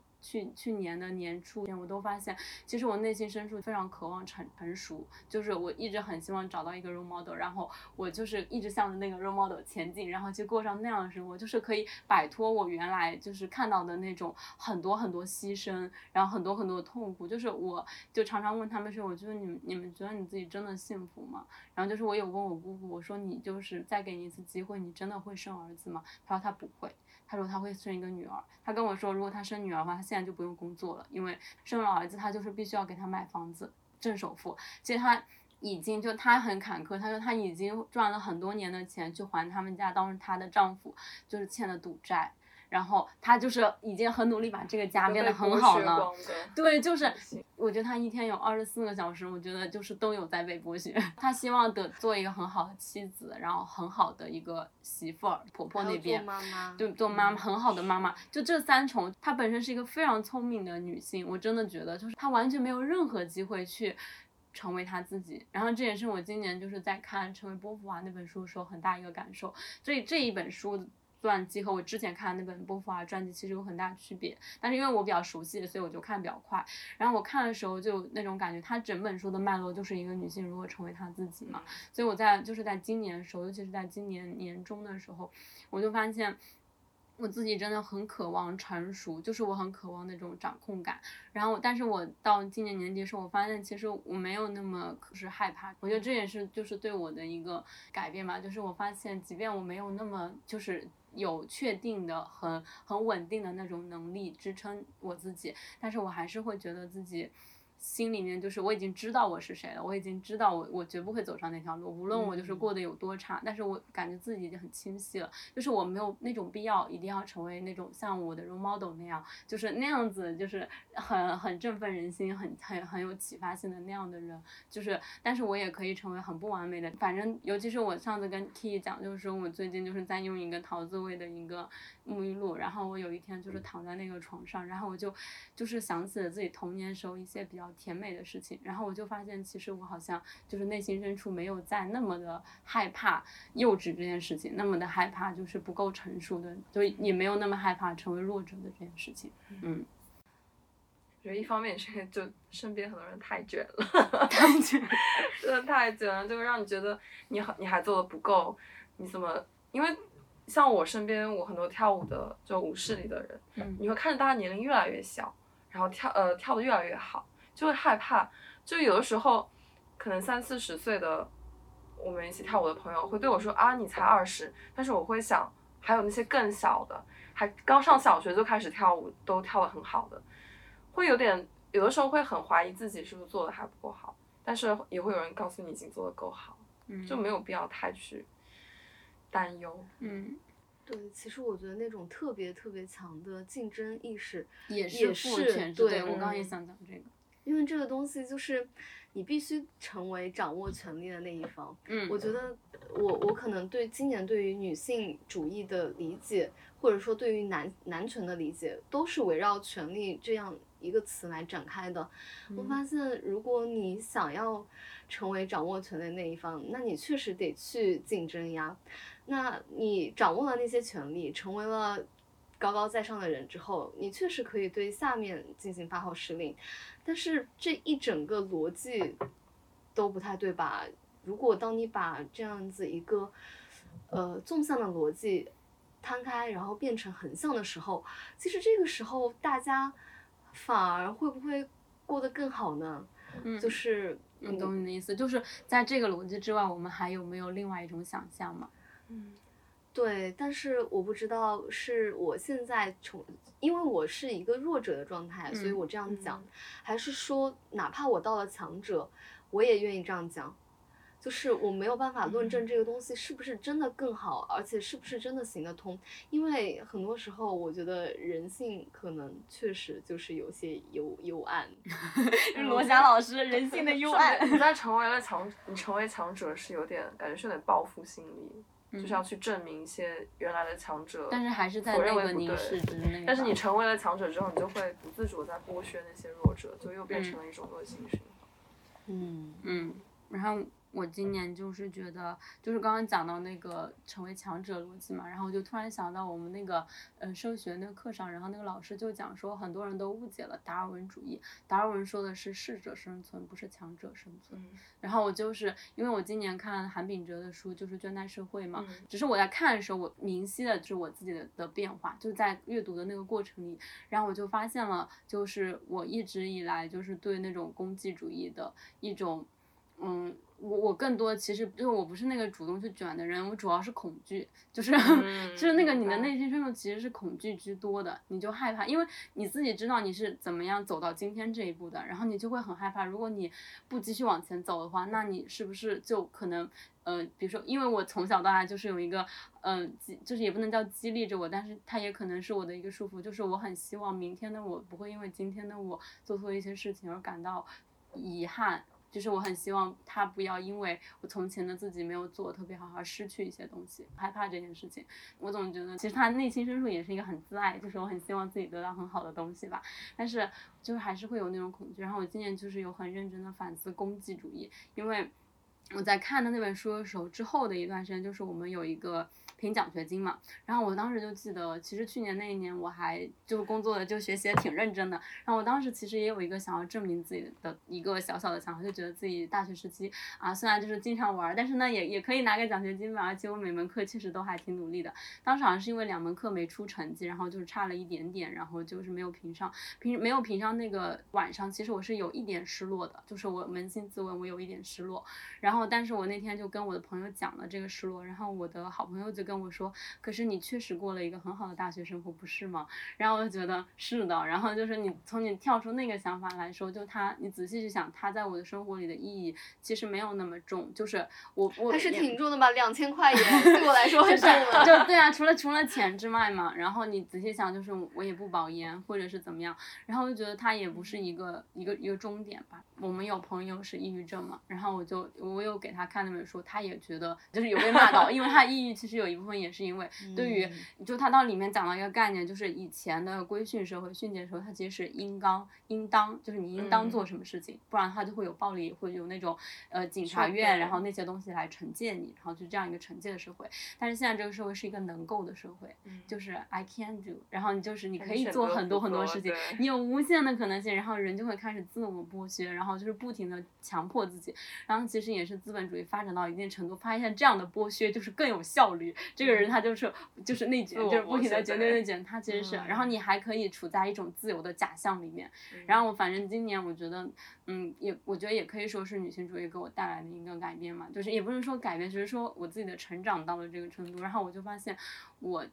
去年的年初，我都发现其实我内心深处非常渴望成熟，就是我一直很希望找到一个 role model， 然后我就是一直向着那个 role model 前进，然后去过上那样的生活，就是可以摆脱我原来就是看到的那种很多很多牺牲，然后很多很多痛苦。就是我就常常问他们说，我觉得你们觉得你自己真的幸福吗？然后就是我有问我姑姑，我说你就是再给你一次机会，你真的会生儿子吗？她说她不会，她说她会生一个女儿。她跟我说，如果她生女儿的话，她现在就不用工作了，因为生了儿子她就是必须要给她买房子，挣首付。其实她已经就她很坎坷，她说她已经赚了很多年的钱去还他们家当时她的丈夫就是欠的赌债，然后她就是已经很努力把这个家变得很好了。对，就是我觉得她一天有24个小时，我觉得就是都有在被剥削。她希望得做一个很好的妻子，然后很好的一个媳妇儿，婆婆那边对做妈妈，很好的妈妈，就这三重。她本身是一个非常聪明的女性，我真的觉得就是她完全没有任何机会去成为他自己。然后这也是我今年就是在看《成为波伏娃》那本书的时候很大一个感受，所以这一本书传记和我之前看的那本波伏娃传记其实有很大区别，但是因为我比较熟悉，所以我就看比较快。然后我看的时候就那种感觉，它整本书的脉络就是一个女性如何成为她自己嘛。所以我在今年的时候，尤其是在今年年中的时候，我就发现我自己真的很渴望成熟，就是我很渴望那种掌控感。然后但是我到今年年底的时候，我发现其实我没有那么就是害怕。我觉得这也是就是对我的一个改变吧，就是我发现即便我没有那么就是有确定的很稳定的那种能力支撑我自己，但是我还是会觉得自己心里面就是我已经知道我是谁了，我已经知道我绝不会走上那条路，无论我就是过得有多差，但是我感觉自己已经很清晰了，就是我没有那种必要一定要成为那种像我的 role model 那样，就是那样子就是很振奋人心，很有启发性的那样的人，就是但是我也可以成为很不完美的。反正尤其是我上次跟 Kiki 讲，就是说我最近就是在用一个桃子味的一个沐浴露，然后我有一天就是躺在那个床上，然后我就是想起了自己童年时候一些比较甜美的事情，然后我就发现其实我好像就是内心深处没有再那么的害怕幼稚这件事情，那么的害怕就是不够成熟的，就也没有那么害怕成为弱者的这件事情。嗯，我觉得一方面是就身边很多人太卷了，真的太卷了，就让你觉得你还做的不够，你怎么？因为像我身边我很多跳舞的就舞室里的人，你会看着大家年龄越来越小，然后跳得越来越好。就会害怕，就有的时候可能30-40岁的我们一起跳舞的朋友会对我说啊，你才20，但是我会想还有那些更小的，还刚上小学就开始跳舞都跳得很好的，会有点有的时候会很怀疑自己是不是做得还不够好，但是也会有人告诉你已经做得够好，就没有必要太去担忧。对，其实我觉得那种特别特别强的竞争意识也是父权制。对，我刚刚也想讲这个，因为这个东西就是你必须成为掌握权力的那一方。我觉得我可能对今年对于女性主义的理解，或者说对于男权的理解，都是围绕权力这样一个词来展开的。我发现如果你想要成为掌握权力那一方，那你确实得去竞争呀。那你掌握了那些权力，成为了高高在上的人之后，你确实可以对下面进行发号施令，但是这一整个逻辑都不太对吧？如果当你把这样子一个纵向的逻辑摊开，然后变成横向的时候，其实这个时候大家反而会不会过得更好呢？就是我懂你的意思，就是在这个逻辑之外，我们还有没有另外一种想象嘛？对，但是我不知道是我现在因为我是一个弱者的状态，所以我这样讲，还是说哪怕我到了强者，我也愿意这样讲。就是我没有办法论证这个东西是不是真的更好，而且是不是真的行得通，因为很多时候我觉得人性可能确实就是有些幽暗。罗翔老师，人性的幽暗。你在成为强者是有点感觉是有点报复心理，就是要去证明一些原来的强者，但是还是在那个凝视之内。但是你成为了强者之后，你就会不自主在剥削那些弱者，就又变成了一种恶性循环。然后。我今年就是觉得，就是刚刚讲到那个成为强者逻辑嘛，然后我就突然想到我们那个社会学那个课上，然后那个老师就讲说，很多人都误解了达尔文主义，达尔文说的是适者生存，不是强者生存。然后我就是因为我今年看韩炳哲的书，就是《倦怠社会》嘛，只是我在看的时候，我明晰的就是我自己的变化，就在阅读的那个过程里，然后我就发现了，就是我一直以来就是对那种功绩主义的一种。我更多其实就是我不是那个主动去卷的人，我主要是恐惧，就是、就是那个你的内心深处其实是恐惧居多的，你就害怕，因为你自己知道你是怎么样走到今天这一步的，然后你就会很害怕，如果你不继续往前走的话，那你是不是就可能比如说，因为我从小到大就是有一个就是也不能叫激励着我，但是它也可能是我的一个束缚，就是我很希望明天的我不会因为今天的我做错一些事情而感到遗憾。就是我很希望他不要因为我从前的自己没有做特别好而失去一些东西，害怕这件事情。我总觉得其实他内心深处也是一个很自爱，就是我很希望自己得到很好的东西吧，但是就是还是会有那种恐惧。然后我今年就是有很认真的反思功绩主义，因为我在看的那本书的时候之后的一段时间，就是我们有一个评奖学金嘛，然后我当时就记得，其实去年那一年我还就是工作的就学习也挺认真的，然后我当时其实也有一个想要证明自己的一个小小的想法，就觉得自己大学时期啊，虽然就是经常玩，但是呢也可以拿个奖学金吧，而且我每门课其实都还挺努力的，当时好像是因为2门课没出成绩，然后就是差了一点点，然后就是没有评上那个晚上，其实我是有一点失落的，就是我扪心自问我有一点失落，然后但是我那天就跟我的朋友讲了这个失落，然后我的好朋友就跟我说，可是你确实过了一个很好的大学生活，不是吗？然后我就觉得是的，然后就是你从你跳出那个想法来说，就他，你仔细去想，他在我的生活里的意义其实没有那么重，就是我还是挺重的吧，2000块对我来说很重了。就对啊，除了钱之外嘛，然后你仔细想，就是我也不保研或者是怎么样，然后我就觉得他也不是一个终点吧。我们有朋友是抑郁症嘛，然后我又给他看那本书，他也觉得就是有被骂到，因为他抑郁其实有一部分也是因为对于就他到里面讲到一个概念，就是以前的规训社会、训诫社会，它其实是应当就是你应当做什么事情，不然它就会有暴力，会有那种警察院，然后那些东西来惩戒你，然后就这样一个惩戒的社会。但是现在这个社会是一个能够的社会，就是 I can do， 然后你就是你可以做很多很多事情，你有无限的可能性，然后人就会开始自我剥削，然后就是不停的强迫自己，然后其实也是资本主义发展到一定程度，发现这样的剥削就是更有效率。这个人他就是内卷，就是不停的卷内卷，他其实是，然后你还可以处在一种自由的假象里面。然后我反正今年我觉得，我觉得也可以说是女性主义给我带来的一个改变嘛，就是也不是说改变，只是说我自己的成长到了这个程度，然后我就发现我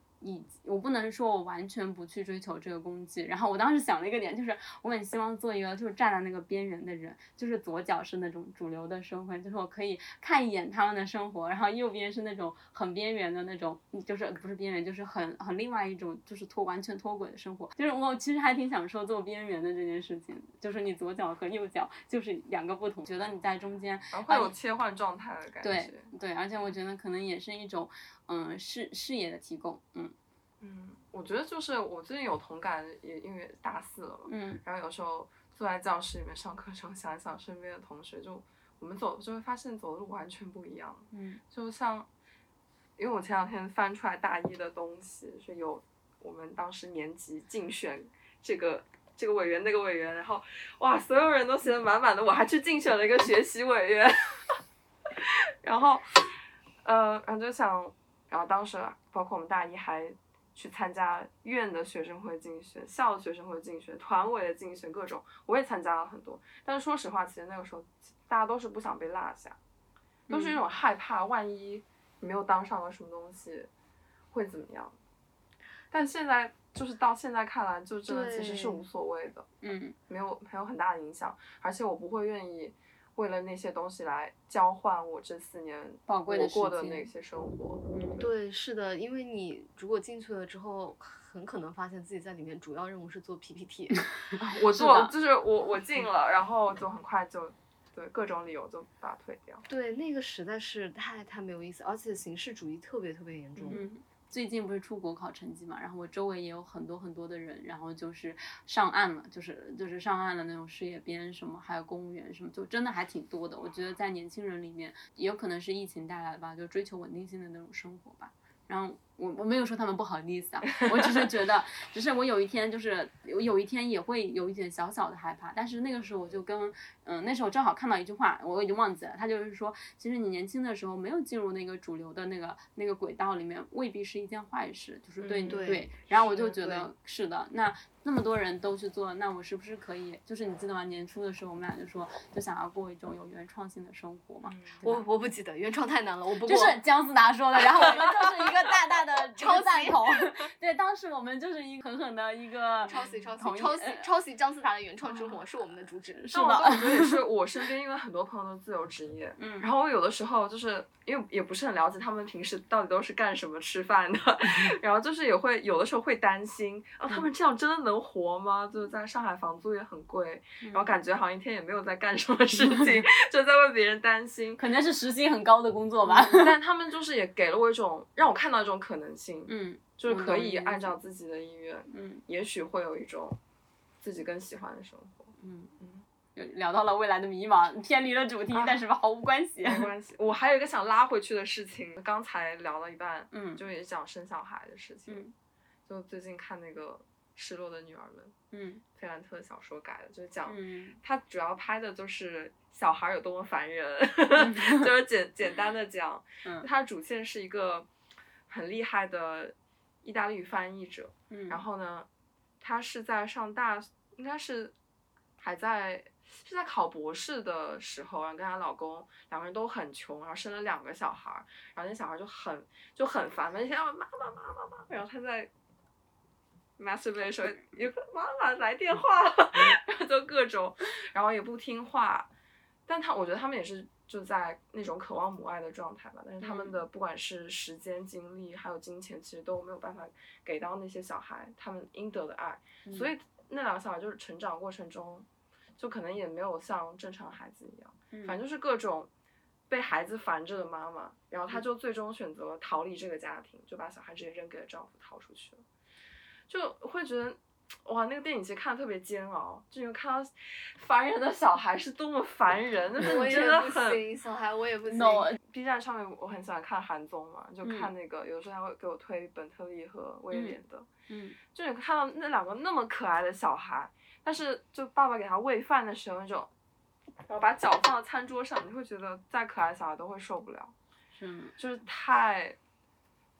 不能说我完全不去追求这个功绩，然后我当时想了一个点，就是我很希望做一个就是站在那个边缘的人，就是左脚是那种主流的社会，就是我可以看一眼他们的生活，然后右边是那种很边缘的那种，就是不是边缘，就是很另外一种，就是完全脱轨的生活，就是我其实还挺享受做边缘的这件事情，就是你左脚和右脚就是两个不同，觉得你在中间会有切换状态的感觉。对，而且我觉得可能也是一种视野的提供。我觉得就是我最近有同感，也因为大4了嘛，然后有时候坐在教室里面上课时候，想一想身边的同学，就我们就会发现走的路完全不一样。就像因为我前2天翻出来大1的东西，是有我们当时年级竞选这个委员那个委员，然后哇，所有人都写得满满的，我还去竞选了一个学习委员，然后就想。然后当时包括我们大一还去参加院的学生会竞选、校学生会竞选、团委的竞选，各种我也参加了很多。但是说实话，其实那个时候大家都是不想被落下，都是一种害怕，万一你没有当上了什么东西会怎么样。但现在就是到现在看来，就真的其实是无所谓的，没有很大的影响。而且我不会愿意为了那些东西来交换我这4年宝贵的时间我过的那些生活。对，是的，因为你如果进去了之后，很可能发现自己在里面主要任务是做 PPT。我做就是我进了，然后就很快就对各种理由就把它退掉。对，那个实在是太没有意思，而且形式主义特别特别严重。最近不是出国考成绩嘛，然后我周围也有很多很多的人，然后就是上岸了，就是上岸了那种事业编什么，还有公务员什么，就真的还挺多的。我觉得在年轻人里面，也有可能是疫情带来的吧，就追求稳定性的那种生活吧。然后我没有说他们不好意思啊，我只是觉得，只是我有一天就是有一天也会有一点小小的害怕，但是那个时候我就跟那时候正好看到一句话，我已经忘记了，他就是说，其实你年轻的时候没有进入那个主流的那个轨道里面，未必是一件坏事，就是对你对。然后我就觉得是的，那么多人都去做，那我是不是可以？就是你记得吗？年初的时候我们俩就说，就想要过一种有原创性的生活嘛。我不记得，原创太难了，我不过。就是姜思达说的，然后我们就是一个大的超赞同，对，当时我们就是一个狠狠的一个抄袭姜思达的原创之魔是我们的主旨，是的。我觉得也是，我身边因为很多朋友都自由职业，然后我有的时候就是因为也不是很了解他们平时到底都是干什么吃饭的，然后就是也会有的时候会担心，他们这样真的能活吗？就是在上海房租也很贵，然后感觉好像一天也没有在干什么事情，就在为别人担心，可能是时薪很高的工作吧。但他们就是也给了我一种让我看到一种可能性，就是可以按照自己的意愿，也许会有一种自己更喜欢的生活。聊到了未来的迷茫，偏离了主题，但是吧，毫无关系。没关系，我还有一个想拉回去的事情，刚才聊了一半，就也讲生小孩的事情，就最近看那个《失落的女儿们》，费兰特小说改的，就是讲他主要拍的就是小孩有多么烦人，就是简单的讲，他的主线是一个很厉害的意大利语翻译者，然后呢，他是在上大，应该是还在是在考博士的时候，然后跟她老公两个人都很穷，然后生了2个小孩，然后那小孩就很烦，每天要妈妈，然后他在 masturbate 说有个妈妈来电话，然后就各种，然后也不听话，但我觉得他们也是。就在那种渴望母爱的状态吧，但是他们的不管是时间、精力还有金钱，其实都没有办法给到那些小孩他们应得的爱，所以那2个小孩就是成长过程中，就可能也没有像正常孩子一样，反正就是各种被孩子烦着的妈妈，然后她就最终选择了逃离这个家庭，就把小孩直接扔给了丈夫逃出去了，就会觉得。哇，那个电影其实看得特别煎熬，就因为看到烦人的小孩是多么烦人，那是真的很。我也不行，小孩我也不行。No, B 站上面我很喜欢看韩综嘛，就看那个，有的时候他会给我推本特利和威廉的，就你看到那2个那么可爱的小孩，但是就爸爸给他喂饭的时候那种，然后把脚放到餐桌上，你会觉得再可爱的小孩都会受不了，就是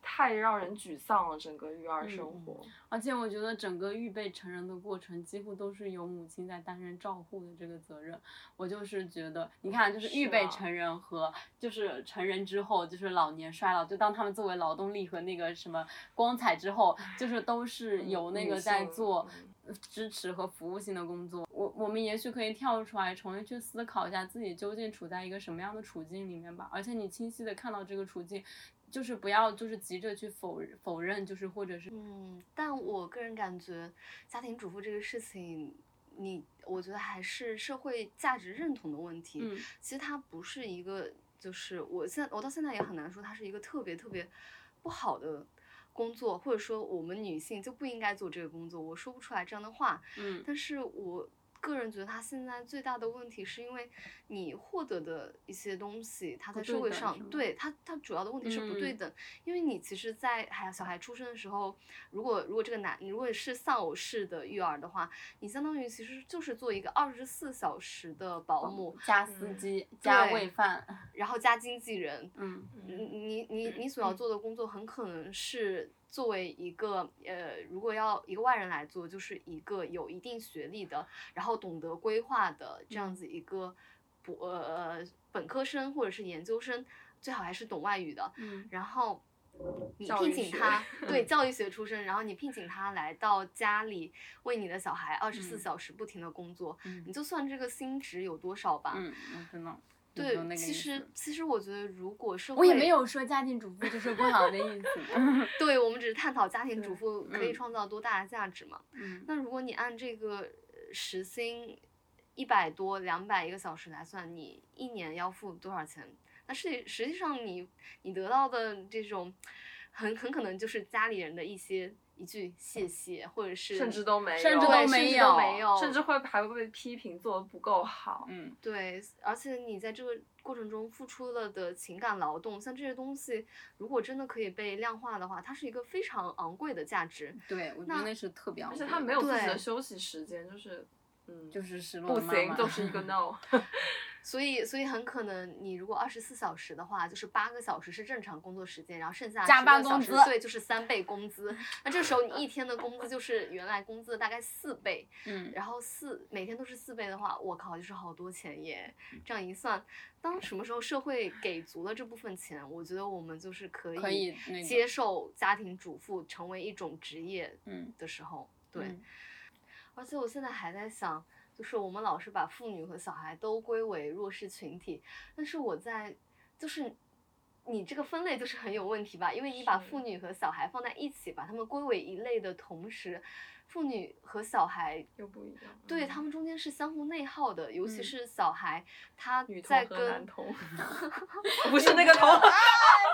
太让人沮丧了，整个育儿生活。而且我觉得整个预备成人的过程几乎都是由母亲在担任照护的这个责任。我就是觉得你看，就是预备成人和就是成人之后就是老年衰老，就当他们作为劳动力和那个什么光彩之后，就是都是有那个在做支持和服务性的工作。我们也许可以跳出来重新去思考一下自己究竟处在一个什么样的处境里面吧，而且你清晰的看到这个处境，就是不要就是急着去否认，就是或者是但我个人感觉家庭主妇这个事情，我觉得还是社会价值认同的问题。其实它不是一个，就是我到现在也很难说它是一个特别特别不好的工作，或者说我们女性就不应该做这个工作，我说不出来这样的话。但是我个人觉得他现在最大的问题是因为你获得的一些东西他在社会上对他主要的问题是不对等，因为你其实在小孩出生的时候，如果这个你如果是丧偶式的育儿的话，你相当于其实就是做一个24小时的保姆加司机加喂饭，然后加经纪人，你所要做的工作很可能是作为一个如果要一个外人来做，就是一个有一定学历的，然后懂得规划的这样子一个本科生或者是研究生，最好还是懂外语的，然后你聘请他对教育学出身，然后你聘请他来到家里为你的小孩24小时不停的工作，你就算这个薪值有多少吧，真的。对，那个、其实我觉得，如果社会我也没有说家庭主妇就是不好的意思。对，我们只是探讨家庭主妇可以创造多大的价值嘛。那如果你按这个时薪100多200一个小时来算，你一年要付多少钱？那实际上你得到的这种，很可能就是家里人的一句谢谢，或者是甚至都没有，甚至会还会被批评做得不够好。对，而且你在这个过程中付出了的情感劳动，像这些东西，如果真的可以被量化的话，它是一个非常昂贵的价值。对，我觉得那是特别昂贵的，而且它没有自己的休息时间，就是就是失落妈妈不行，就是一个 no。所以很可能你如果24小时的话，就是8个小时是正常工作时间，然后剩下10个小时对就是3倍工资，那这时候你一天的工资就是原来工资大概4倍，然后每天都是4倍的话，我靠，就是好多钱耶！这样一算，当什么时候社会给足了这部分钱，我觉得我们就是可以接受家庭主妇成为一种职业的时候，对。而且我现在还在想，就是我们老是把妇女和小孩都归为弱势群体，但是就是你这个分类就是很有问题吧，因为你把妇女和小孩放在一起，把他们归为一类的同时，妇女和小孩又不一样，对，他们中间是相互内耗的，尤其是小孩，他在跟女童和男童不是那个童啊，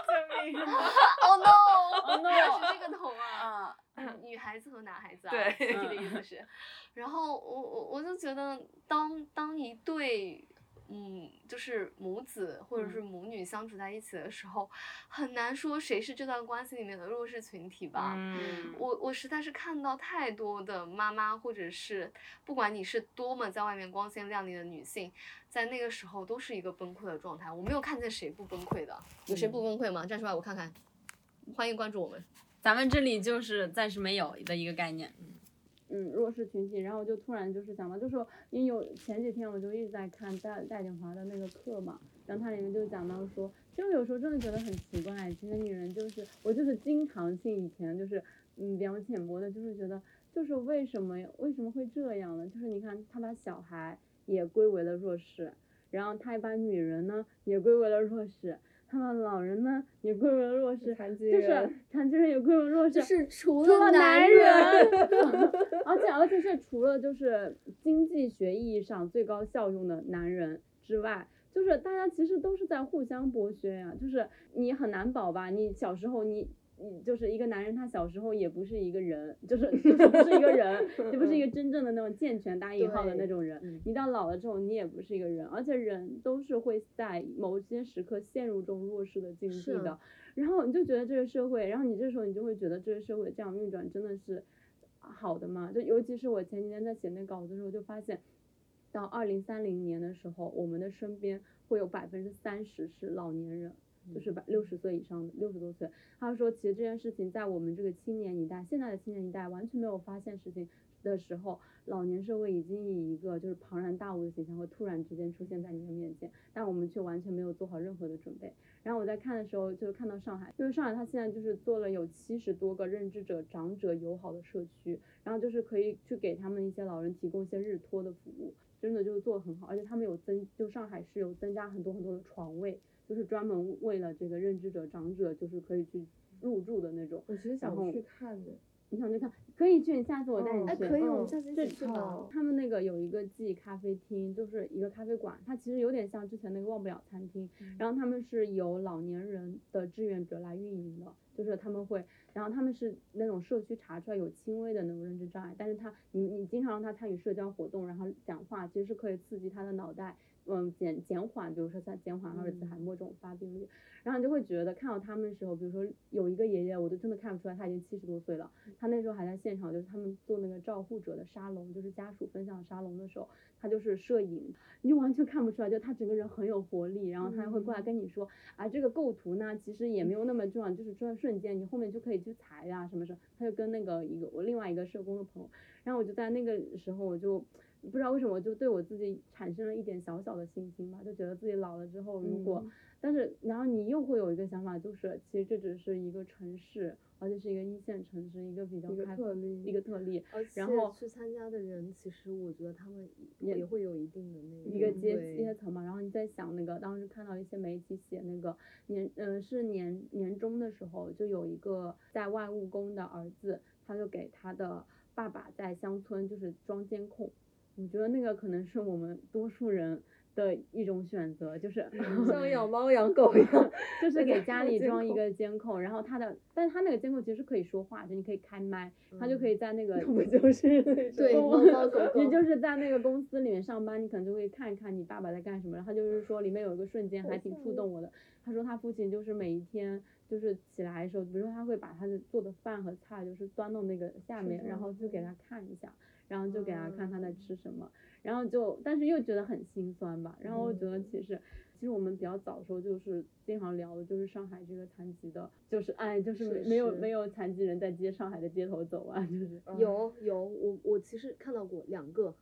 救命 ！Oh no！Oh no！ 是这个童啊。女孩子和男孩子啊，对，你的意思是，然后我就觉得当一对就是母子或者是母女相处在一起的时候，很难说谁是这段关系里面的弱势群体吧。我实在是看到太多的妈妈，或者是不管你是多么在外面光鲜亮丽的女性，在那个时候都是一个崩溃的状态。我没有看见谁不崩溃的，有谁不崩溃吗？站出来我看看，欢迎关注我们。咱们这里就是暂时没有的一个概念，弱势群体。然后就突然就是想到，就是因为有前几天我就一直在看戴锦华的那个课嘛，然后他里面就讲到说，其实有时候真的觉得很奇怪，其实女人就是我就是经常性以前就是比较浅薄的，就是觉得就是为什么会这样呢？就是你看他把小孩也归为了弱势，然后他也把女人呢也归为了弱势。他们老人呢也归为弱势，就是残疾人也归为弱势，就是除了男人，而且是除了就是经济学意义上最高效用的男人之外，就是大家其实都是在互相剥削呀。就是你很难保吧，你小时候你就是一个男人，他小时候也不是一个人，就是不是一个人，也不是一个真正的那种健全打引号的那种人。你到老了之后，你也不是一个人，而且人都是会在某些时刻陷入这种弱势的境地的。然后你就觉得这个社会，然后你这时候你就会觉得这个社会这样运转真的是好的吗？就尤其是我前几天在写那稿子的时候，就发现到2030年的时候，我们的身边会有30%是老年人。就是60岁以上的60多岁，他说其实这件事情在我们这个青年一代，现在的青年一代完全没有发现事情的时候，老年社会已经以一个就是庞然大物的形象会突然之间出现在你的面前，但我们却完全没有做好任何的准备。然后我在看的时候就看到上海，就是上海它现在就是做了有70多个认知者长者友好的社区，然后就是可以去给他们一些老人提供一些日托的服务，真的就是做得很好。而且他们就上海是有增加很多很多的床位，就是专门为了这个认知者长者就是可以去入住的那种。我其实想去看的，你想去看可以去，你下次我带你去。哎，可以，我们下次一起去吧。他们那个有一个季咖啡厅，就是一个咖啡馆，它其实有点像之前那个忘不了餐厅，然后他们是由老年人的志愿者来运营的，就是他们会，然后他们是那种社区查出来有轻微的那种认知障碍，但是他你经常让他参与社交活动，然后讲话，其实是可以刺激他的脑袋。减缓，比如说像减缓阿尔茨海默这种发病率，然后你就会觉得看到他们的时候，比如说有一个爷爷，我都真的看不出来他已经70多岁了，他那时候还在现场，就是他们做那个照护者的沙龙，就是家属分享沙龙的时候，他就是摄影，你就完全看不出来，就他整个人很有活力，然后他会过来跟你说，啊这个构图呢其实也没有那么重要，就是瞬间你后面就可以去裁呀、啊、什么什么，他就跟那个我另外一个社工的朋友，然后我就在那个时候我就。不知道为什么，就对我自己产生了一点小小的信心吧，就觉得自己老了之后，如果，但是然后你又会有一个想法，就是其实这只是一个城市，而且是一个一线城市，一个比较开放的一个特例。然后去参加的人，其实我觉得他们也会有一定的那个一个阶层嘛。然后你在想那个，当时看到一些媒体写那个是年中的时候，就有一个在外务工的儿子，他就给他的爸爸在乡村就是装监控。我觉得那个可能是我们多数人的一种选择，就是像养猫养狗一样，就是给家里装一个监控，然后但是他那个监控其实是可以说话，就你可以开麦，他就可以在那个，不就是对猫猫狗狗，你就是在那个公司里面上班，你可能就会看一看你爸爸在干什么。然后就是说里面有一个瞬间还挺触动我的，他说他父亲就是每一天。就是起来的时候，比如说他会把他的做的饭和菜就是端到那个下面，然后就给他看一下，然后就给他看他在吃什么，然后就但是又觉得很心酸吧。然后我觉得其实我们比较早的时候就是经常聊的就是上海这个残疾的，就是就是没有残疾人在上海的街头走啊，就是有我其实看到过两个。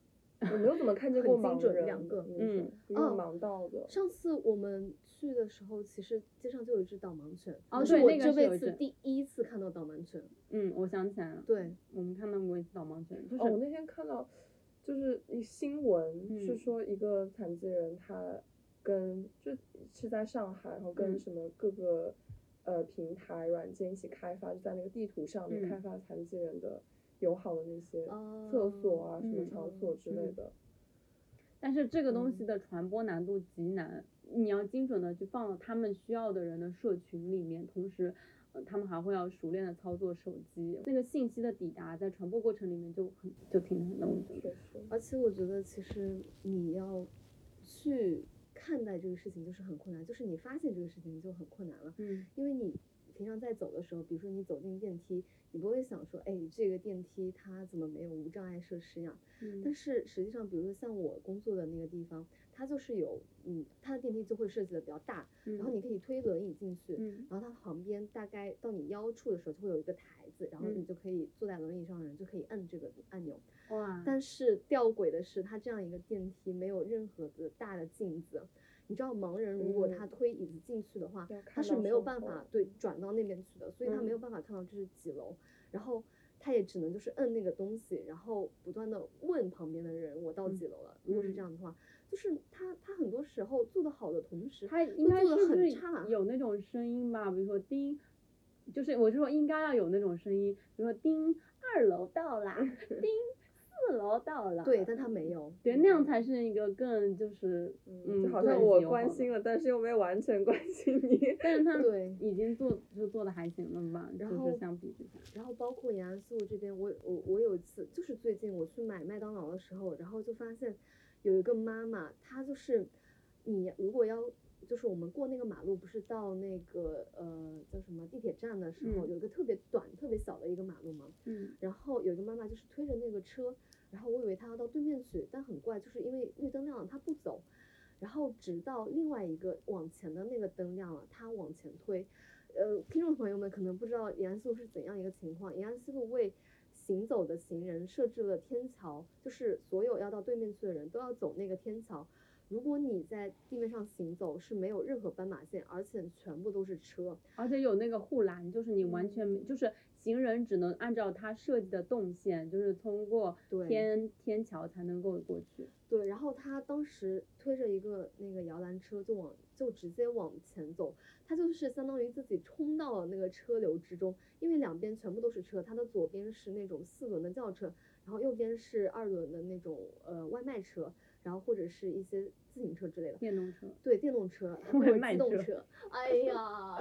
我没有怎么看见过盲人，两个，比较盲道的。上次我们去的时候，其实街上就有一只导盲犬，是我这辈子第一次看到导盲犬。我想起来了，对，我们看到过一次导盲犬。我那天看到，就是一新闻是说一个残疾人，他是在上海，然后跟什么各个平台软件一起开发，就在那个地图上面开发残疾人的。友好的那些厕所啊，什么场所之类的，但是这个东西的传播难度极难，你要精准的去放到他们需要的人的社群里面，同时，他们还会要熟练的操作手机，那个信息的抵达在传播过程里面就挺难的，我觉得。而且我觉得其实你要去看待这个事情就是很困难，就是你发现这个事情就很困难了，因为你。平常在走的时候，比如说你走进电梯，你不会想说，哎，这个电梯它怎么没有无障碍设施呀？但是实际上，比如说像我工作的那个地方，它就是有，它的电梯就会设计的比较大，然后你可以推轮椅进去，然后它旁边大概到你腰处的时候就会有一个台子，然后你就可以坐在轮椅上的人就可以按这个按钮。哇！但是吊诡的是，它这样一个电梯没有任何的大的镜子。你知道盲人如果他推椅子进去的话，他是没有办法转到那边去的，所以他没有办法看到这是几楼，然后他也只能就是摁那个东西，然后不断的问旁边的人我到几楼了。如果是这样的话，就是他很多时候做得好的同时，他应该做得很差。有那种声音吧，比如说叮，就是我就说应该要有那种声音，比如说叮2楼到啦，叮。4楼到了，对，但他没有，对，那样才是一个更就是，就好像我关心了，但是又没完全关心你，但是他已经做的还行了吧，就是相比之下。然后包括延安西路这边，我有一次就是最近我去买麦当劳的时候，然后就发现有一个妈妈，她就是你如果要就是我们过那个马路不是到那个叫什么地铁站的时候，有一个特别短特别小的一个马路嘛，然后有一个妈妈就是推着那个车。然后我以为他要到对面去，但很怪，就是因为绿灯亮了他不走，然后直到另外一个往前的那个灯亮了，他往前推。听众朋友们可能不知道延安西路是怎样一个情况，延安西路为行走的行人设置了天桥，就是所有要到对面去的人都要走那个天桥。如果你在地面上行走是没有任何斑马线，而且全部都是车，而且有那个护栏，就是你完全就是行人只能按照他设计的动线，就是通过天桥才能够过去。对，然后他当时推着一个那个摇篮车就直接往前走，他就是相当于自己冲到了那个车流之中，因为两边全部都是车，他的左边是那种4轮的轿车，然后右边是2轮的那种外卖车，然后或者是一些自行车之类的电动车，对，电动车或者机动车，哎呀，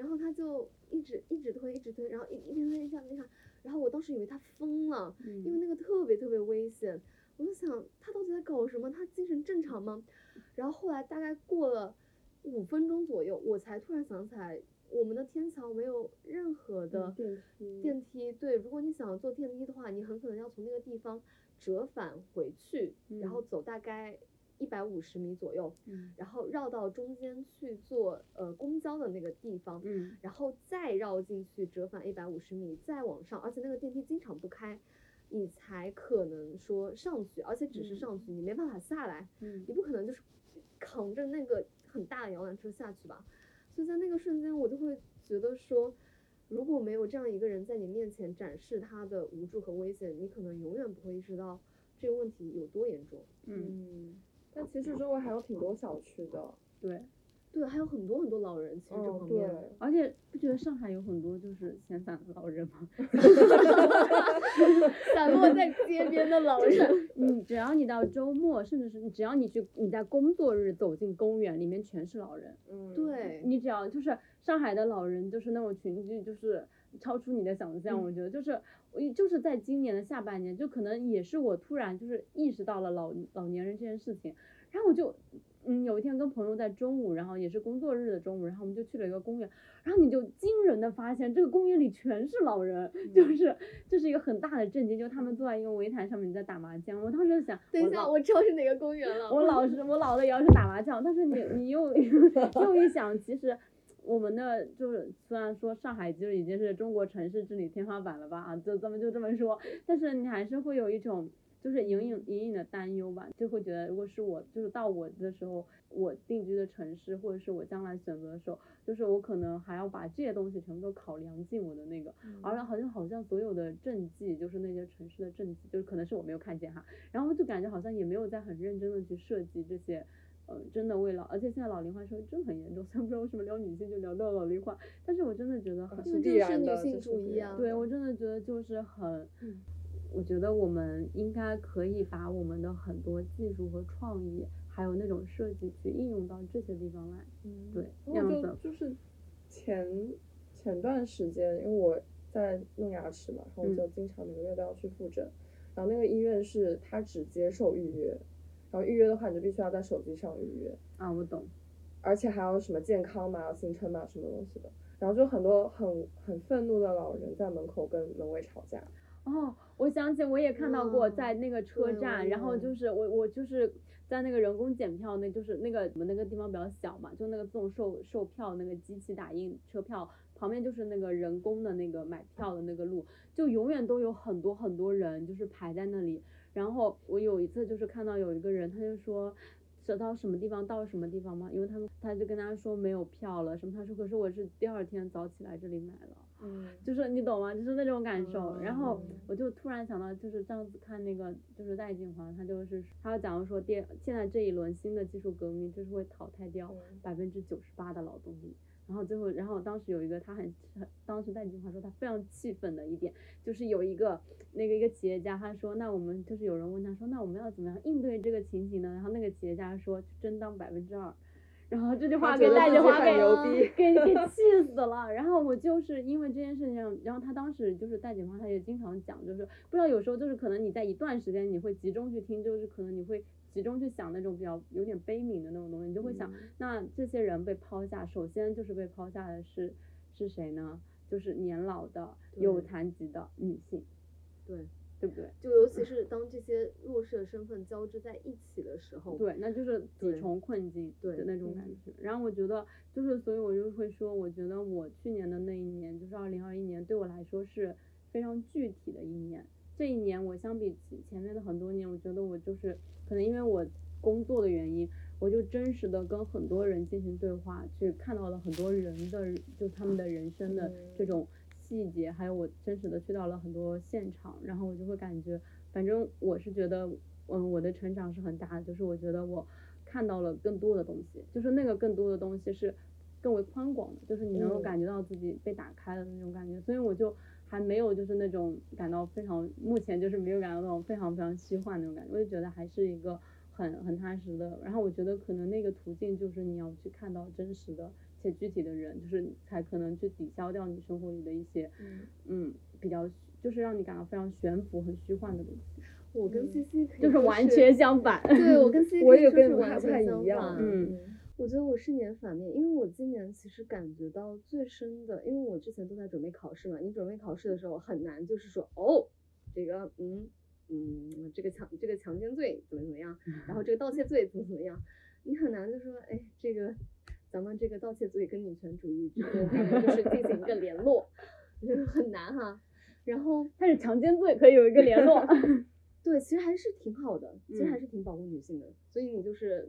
然后他就一直推，然后一边推一下，然后我当时以为他疯了，因为那个特别特别危险，我就想他到底在搞什么，他精神正常吗？然后后来大概过了5分钟左右，我才突然想起来，我们的天桥没有任何的电梯，对，如果你想坐电梯的话，你很可能要从那个地方折返回去，然后走大概150米左右，然后绕到中间去坐公交的那个地方，然后再绕进去折返150米再往上，而且那个电梯经常不开，你才可能说上去，而且只是上去，你没办法下来，你不可能就是扛着那个很大的摇篮车下去吧。所以在那个瞬间我就会觉得说，如果没有这样一个人在你面前展示他的无助和危险，你可能永远不会意识到这个问题有多严重。但其实周围还有挺多小区的，对，还有很多很多老人，其实这方面，而且不觉得上海有很多就是闲散的老人吗？散落在街边的老人，只要你到周末，甚至是只要你在工作日走进公园，里面全是老人。对，你只要就是上海的老人，就是那种群居，就是超出你的想象。我觉得就是在今年的下半年，就可能也是我突然就是意识到了老年人这件事情，然后我就。有一天跟朋友在中午，然后也是工作日的中午，然后我们就去了一个公园，然后你就惊人的发现这个公园里全是老人，就是这是一个很大的震惊，就他们坐在一个围毯上面在打麻将。我当时想，等一下，我知道是哪个公园了。我老了也要是打麻将，但是你又一想，其实我们的就是虽然说上海就已经是中国城市治理天花板了吧，就咱们就这么说，但是你还是会有一种。就是隐隐的担忧吧，就会觉得如果是我就是到我的时候，我定居的城市或者是我将来选择的时候，就是我可能还要把这些东西全部都考量进我的那个，而好像所有的政绩，就是那些城市的政绩，就是可能是我没有看见哈，然后就感觉好像也没有在很认真的去设计这些，真的为老，而且现在老龄化社会真很严重，虽然不知道为什么聊女性就聊到老龄化，但是我真的觉得很是必然的，就是女性主义啊，对，我真的觉得就是很。我觉得我们应该可以把我们的很多技术和创意，还有那种设计去应用到这些地方来。对，这样子。就是前段时间，因为我在弄牙齿嘛，然后我就经常每个月都要去复诊，然后那个医院是它只接受预约，然后预约的话你就必须要在手机上预约。啊，我懂。而且还有什么健康码、行程码什么东西的，然后就很多很愤怒的老人在门口跟门卫吵架。哦，我想起我也看到过，在那个车站，然后就是我就是在那个人工检票，那就是那个我们那个地方比较小嘛，就那个自动售票那个机器打印车票旁边就是那个人工的那个买票的那个路，就永远都有很多很多人就是排在那里。然后我有一次就是看到有一个人，他就说到什么地方到什么地方吗？因为他就跟他说没有票了什么，他说可是我是第2天早起来这里买了。就是你懂吗？就是那种感受。然后我就突然想到，就是上次看那个就是戴锦华，他讲说现在这一轮新的技术革命就是会淘汰掉98%的劳动力。然后当时有一个他当时戴锦华说他非常气愤的一点，就是有一个企业家，他说那我们就是有人问他说那我们要怎么样应对这个情形呢？然后那个企业家说真当2%，然后这句话给戴锦华给气死了。然后我就是因为这件事情，然后他当时就是戴锦华他也经常讲，就是不知道有时候就是可能你在一段时间你会集中去听，就是可能你会。集中去想那种比较有点悲悯的那种东西，你就会想，那这些人被抛下，首先就是被抛下的是谁呢？就是年老的、有残疾的女性，对不对？就尤其是当这些弱势的身份交织在一起的时候，对，那就是几重困境的那种感觉。然后我觉得，就是所以我就会说，我觉得我去年的那一年，就是2021年，对我来说是非常具体的一年。这一年我相比前面的很多年，我觉得我就是可能因为我工作的原因，我就真实的跟很多人进行对话，去看到了很多人的就他们的人生的这种细节，还有我真实的去到了很多现场，然后我就会感觉，反正我是觉得我的成长是很大的，就是我觉得我看到了更多的东西，就是那个更多的东西是更为宽广的，就是你能够感觉到自己被打开的那种感觉，所以我就还没有就是那种感到非常，目前就是没有感到那种非常非常虚幻那种感觉，我就觉得还是一个很踏实的。然后我觉得可能那个途径就是你要去看到真实的且具体的人，就是才可能去抵消掉你生活里的一些比较就是让你感到非常悬浮很虚幻的东西。我跟 CC 就是完全相反，对，我跟 CC 我也跟你完全相反。我觉得我是年反面，因为我今年其实感觉到最深的，因为我之前都在准备考试嘛，你准备考试的时候很难就是说这个这个强奸罪怎么怎么样，然后这个盗窃罪怎么怎么样，你很难就说这个咱们这个盗窃罪跟女权主义之间就是进行一个联络，很难哈。然后但是强奸罪可以有一个联络。对，其实还是挺好的，其实还是挺保护女性的，所以你就是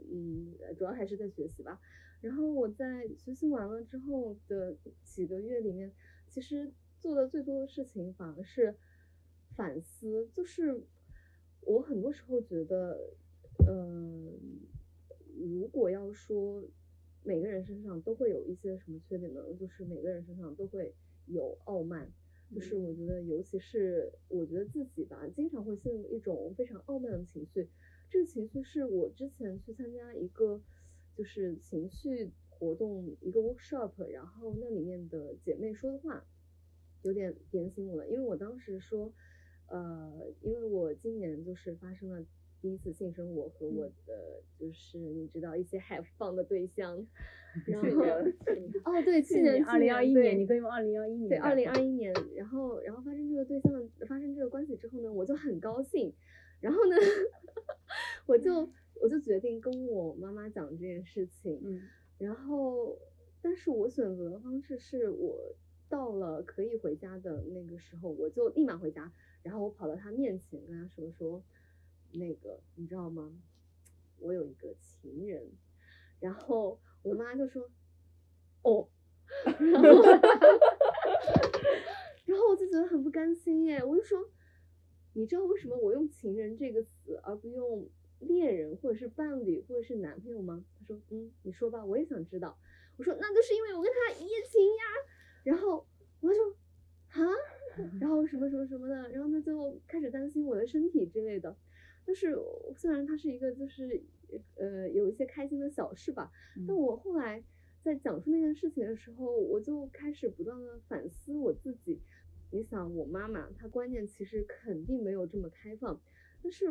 主要还是在学习吧。然后我在学习完了之后的几个月里面，其实做的最多的事情反而是反思，就是我很多时候觉得如果要说每个人身上都会有一些什么缺点呢，就是每个人身上都会有傲慢，就是我觉得尤其是我觉得自己吧，经常会陷入一种非常傲慢的情绪。这个情绪是我之前去参加一个就是情绪活动，一个 workshop， 然后那里面的姐妹说的话有点点醒我了。因为我当时说因为我今年就是发生了第一次性生活和我的就是你知道一些 have fun 的对象，然后对，去年2021年，你可以用2021年，对，2021年，然后发生这个对象，发生这个关系之后呢，我就很高兴，然后呢，我就决定跟我妈妈讲这件事情，然后但是我选择的方式是我到了可以回家的那个时候，我就立马回家，然后我跑到她面前跟她说。那个你知道吗，我有一个情人，然后我妈就说然后我就觉得很不甘心耶，我就说你知道为什么我用情人这个词而不用恋人或者是伴侣或者是男朋友吗？她说你说吧，我也想知道。我说那就是因为我跟他一夜情呀。然后我说然后什么什么什么的，然后他就开始担心我的身体之类的。就是虽然它是一个就是有一些开心的小事吧，但我后来在讲述那件事情的时候，我就开始不断的反思我自己。你想我妈妈她观念其实肯定没有这么开放，但是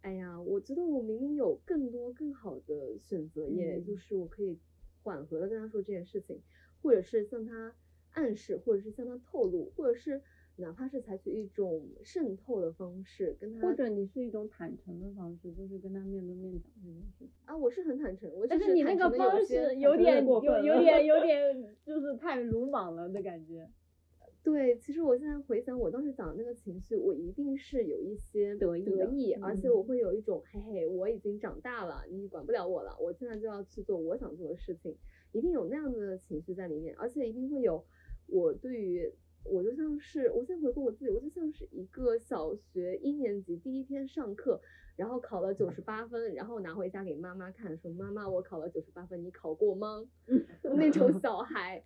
哎呀，我觉得我明明有更多更好的选择，也就是我可以缓和的跟她说这件事情，或者是向她暗示，或者是向她透露，或者是哪怕是采取一种渗透的方式跟他，或者你是一种坦诚的方式，就是跟他面对面讲这件事啊。我是很坦诚，但是你那个方式有点就是太鲁莽了的感觉。对，其实我现在回想我当时讲的那个情绪，我一定是有一些得意，而且我会有一种嘿我已经长大了，你管不了我了，我现在就要去做我想做的事情，一定有那样的情绪在里面，而且一定会有我对于。我就像是，我现在回顾我自己，我就像是一个小学一年级第一天上课，然后考了98分，然后拿回家给妈妈看，说妈妈我考了98分，你考过吗？那种小孩。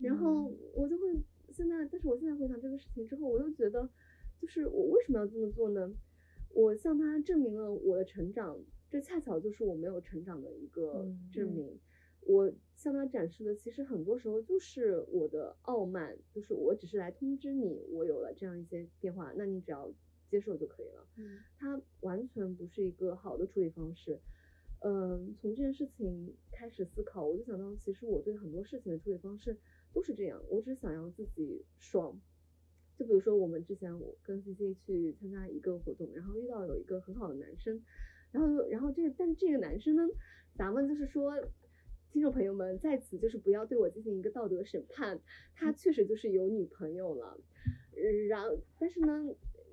然后我就会现在，但是我现在回想这个事情之后，我就觉得，就是我为什么要这么做呢？我向他证明了我的成长，这恰巧就是我没有成长的一个证明。我向他展示的其实很多时候就是我的傲慢，就是我只是来通知你我有了这样一些变化，那你只要接受就可以了。它完全不是一个好的处理方式。从这件事情开始思考，我就想到其实我对很多事情的处理方式都是这样，我只想要自己爽。就比如说我们之前我跟 CC 去参加一个活动，然后遇到有一个很好的男生，然后但这个男生呢，咱们就是说听众朋友们在此就是不要对我进行一个道德审判，他确实就是有女朋友了，但是呢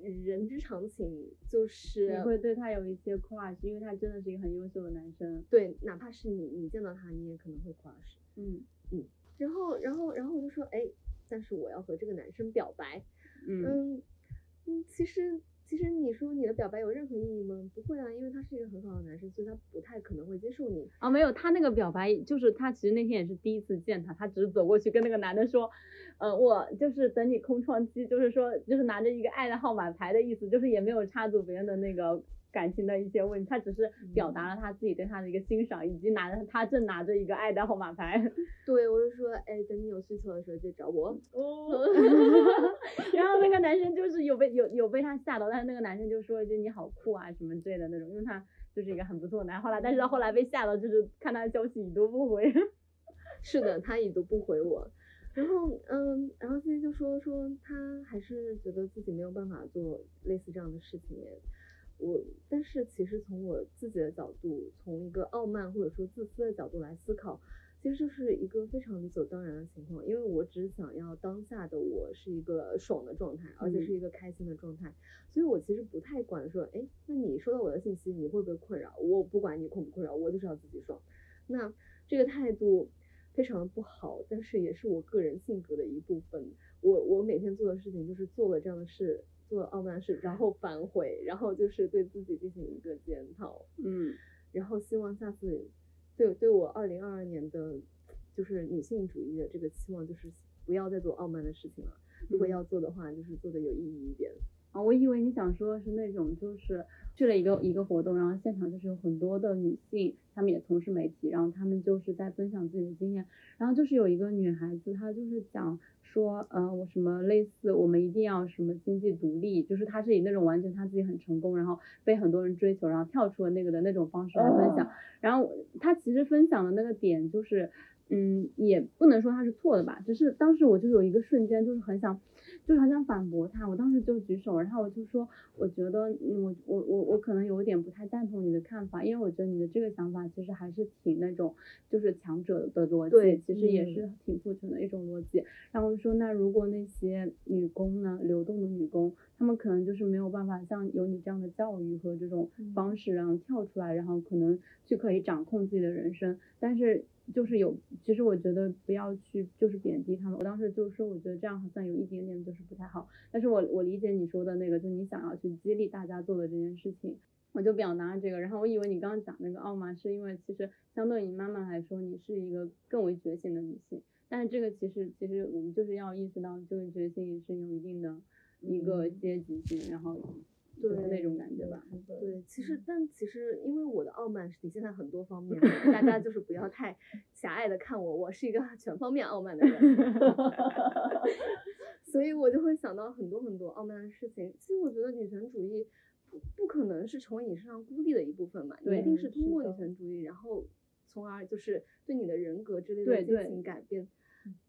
人之常情，就是你会对他有一些 crush， 因为他真的是一个很优秀的男生。对，哪怕是你见到他，你也可能会 crush。嗯嗯。然后我就说，哎，但是我要和这个男生表白。其实你说你的表白有任何意义吗？不会啊，因为他是一个很好的男生，所以他不太可能会接受你啊。没有，他那个表白就是他其实那天也是第一次见他，他只是走过去跟那个男的说，我就是等你空窗期，就是说就是拿着一个爱的号码牌的意思，就是也没有插足别人的那个感情的一些问题，他只是表达了他自己对他的一个欣赏，以及他正拿着一个爱的号码牌。对，我就说，哎，等你有需求的时候就找我。哦。然后那个男生就是有被他吓到，但是那个男生就说一句你好酷啊什么之类的那种，因为他就是一个很不错的男。但是到后来被吓到，就是看他的消息已读不回。是的，他已读不回我。然后 CC 就说他还是觉得自己没有办法做类似这样的事情。但是其实从我自己的角度，从一个傲慢或者说自私的角度来思考，其实就是一个非常理所当然的情况，因为我只想要当下的我是一个爽的状态，而且是一个开心的状态，所以我其实不太管说，哎，那你收到我的信息你会不会困扰我，不管你困不困扰我，就是要自己爽。那这个态度非常不好，但是也是我个人性格的一部分。我每天做的事情就是做了这样的事，做傲慢事，然后反悔，然后就是对自己进行一个检讨。然后希望下次对我2022年的就是女性主义的这个期望，就是不要再做傲慢的事情了，如果要做的话就是做的有意义一点。啊，我以为你想说是那种就是去了一个活动，然后现场就是有很多的女性，她们也从事媒体，然后她们就是在分享自己的经验，然后就是有一个女孩子她就是讲说我什么类似我们一定要什么经济独立，就是他是以那种完全他自己很成功，然后被很多人追求，然后跳出了那个的那种方式来分享。然后他其实分享的那个点就是也不能说他是错的吧，只是当时我就有一个瞬间就是很想反驳他，我当时就举手，然后我就说我觉得我可能有点不太赞同你的看法，因为我觉得你的这个想法其实还是挺那种就是强者的逻辑，其实也是挺父权的一种逻辑。然后我说那如果那些女工呢，流动的女工，她们可能就是没有办法像有你这样的教育和这种方式然后跳出来，然后可能就可以掌控自己的人生，但是就是其实我觉得不要去就是贬低他们。我当时就说我觉得这样好像有一点点就是不太好，但是我理解你说的那个，就你想要去激励大家做的这件事情，我就表达这个。然后我以为你刚刚讲那个傲慢是因为其实相对于妈妈来说你是一个更为觉醒的女性，但是这个其实我们就是要意识到这个觉醒也是有一定的一个阶级性，然后对那种感觉吧。对，其实因为我的傲慢是体现在很多方面，大家就是不要太狭隘的看我是一个全方面傲慢的人。所以我就会想到很多很多傲慢的事情。其实我觉得女权主义不可能是从你身上孤立的一部分嘛，你一定是通过女权主义，然后从而就是对你的人格之类的进行改变。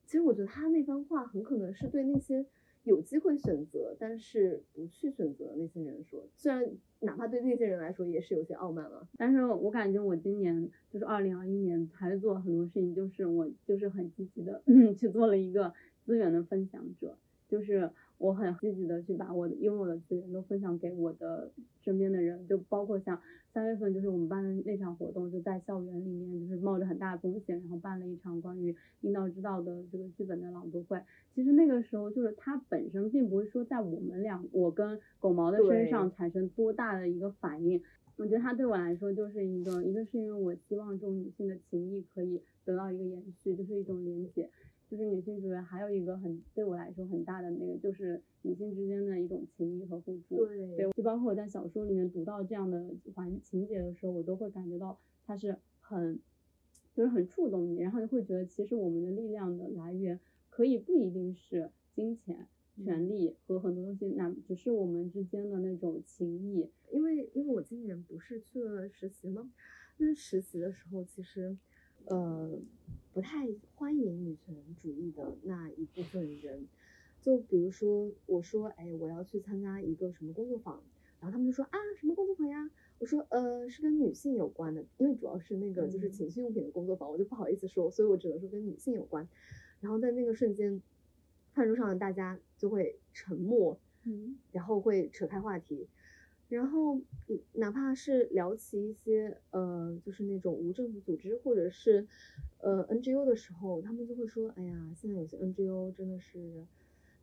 其实我觉得他那番话很可能是对那些有机会选择但是不去选择那些人说，虽然哪怕对那些人来说也是有些傲慢了。但是我感觉我今年就是2021年还是做了很多事情，就是我就是很积极的去做了一个资源的分享者，就是我很积极的去把我拥有的资源都分享给我的身边的人，就包括像3月份就是我们办的那场活动，就在校园里面就是冒着很大的风险，然后办了一场关于阴道之道的这个剧本的朗读会。其实那个时候就是它本身并不会说在我跟狗毛的身上产生多大的一个反应，我觉得它对我来说就是一个是因为我希望这种女性的情谊可以得到一个延续，就是一种连结。就是女性主义还有一个对我来说很大的那个，就是女性之间的一种情谊和互助。对，就包括我在小说里面读到这样的情节的时候，我都会感觉到它是很触动你，然后就会觉得其实我们的力量的来源可以不一定是金钱、权利和很多东西，那只是我们之间的那种情谊。因为我今年不是去了实习吗？那实习的时候其实不太欢迎女权主义的那一部分人，就比如说我说，哎，我要去参加一个什么工作坊，然后他们就说啊，什么工作坊呀？我说是跟女性有关的，因为主要是那个就是情趣用品的工作坊，我就不好意思说，所以我只能说跟女性有关。然后在那个瞬间，饭桌上的大家就会沉默，然后会扯开话题，然后哪怕是聊起一些就是那种无政府组织或者是NGO 的时候，他们就会说，哎呀，现在有些 NGO 真的是，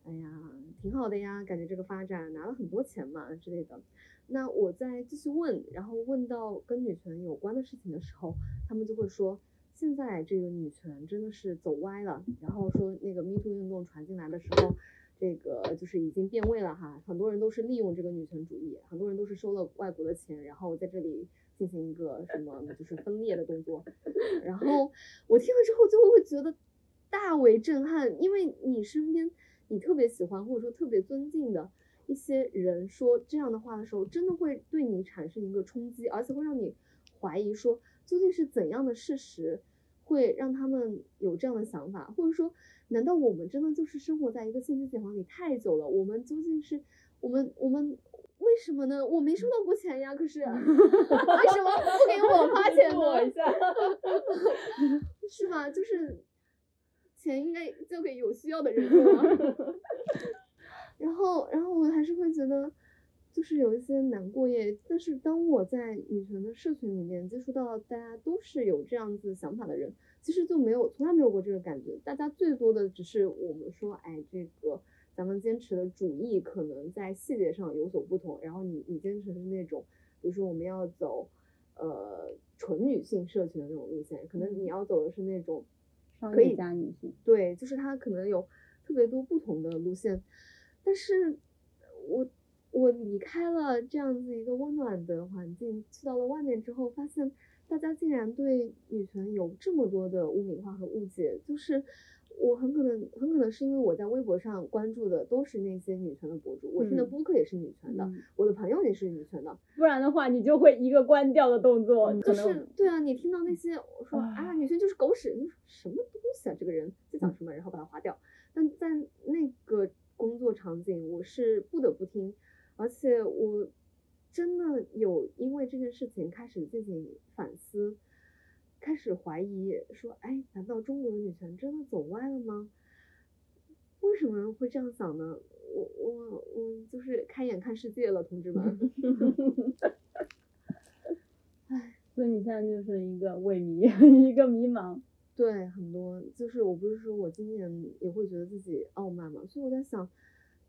哎呀，挺好的呀，感觉这个发展拿了很多钱嘛之类的。那我再继续问，然后问到跟女权有关的事情的时候，他们就会说，现在这个女权真的是走歪了。然后说那个 MeToo 运动传进来的时候，这个就是已经变味了哈，很多人都是利用这个女权主义，很多人都是收了外国的钱，然后在这里进行一个什么就是分裂的动作。然后我听了之后就会觉得大为震撼，因为你身边你特别喜欢或者说特别尊敬的一些人说这样的话的时候，真的会对你产生一个冲击，而且会让你怀疑说究竟是怎样的事实会让他们有这样的想法，或者说难道我们真的就是生活在一个信息茧房里太久了？我们究竟是我们为什么呢？我没收到过钱呀，可是为什么不给我花钱呢？是吧？就是钱应该交给有需要的人了。然后我还是会觉得就是有一些难过耶。但是当我在女权的社群里面接触到大家都是有这样子想法的人，其实就没有从来没有过这个感觉。大家最多的只是我们说，哎，这个咱们坚持的主义可能在细节上有所不同，然后你坚持的是那种，比如说我们要走纯女性社群的那种路线，可能你要走的是那种可以加女性，对，就是它可能有特别多不同的路线。但是我离开了这样子一个温暖的环境，去到了外面之后，发现大家竟然对女权有这么多的污名化和误解。就是我很可能是因为我在微博上关注的都是那些女权的博主，我听的播客也是女权的，我的朋友也是女权的，不然的话你就会一个关掉的动作，就是对啊，你听到那些我说啊女权就是狗屎，你说什么东西啊，这个人在讲什么，然后把它划掉。但在那个工作场景，我是不得不听。而且我真的有因为这件事情开始自己反思，开始怀疑说，哎，难道中国的女权真的走歪了吗？为什么会这样想呢？我就是开眼看世界了，同志们。哎，所以你现在就是一个萎靡，一个迷茫。对，很多就是我不是说我今年也会觉得自己傲慢嘛，所以我在想。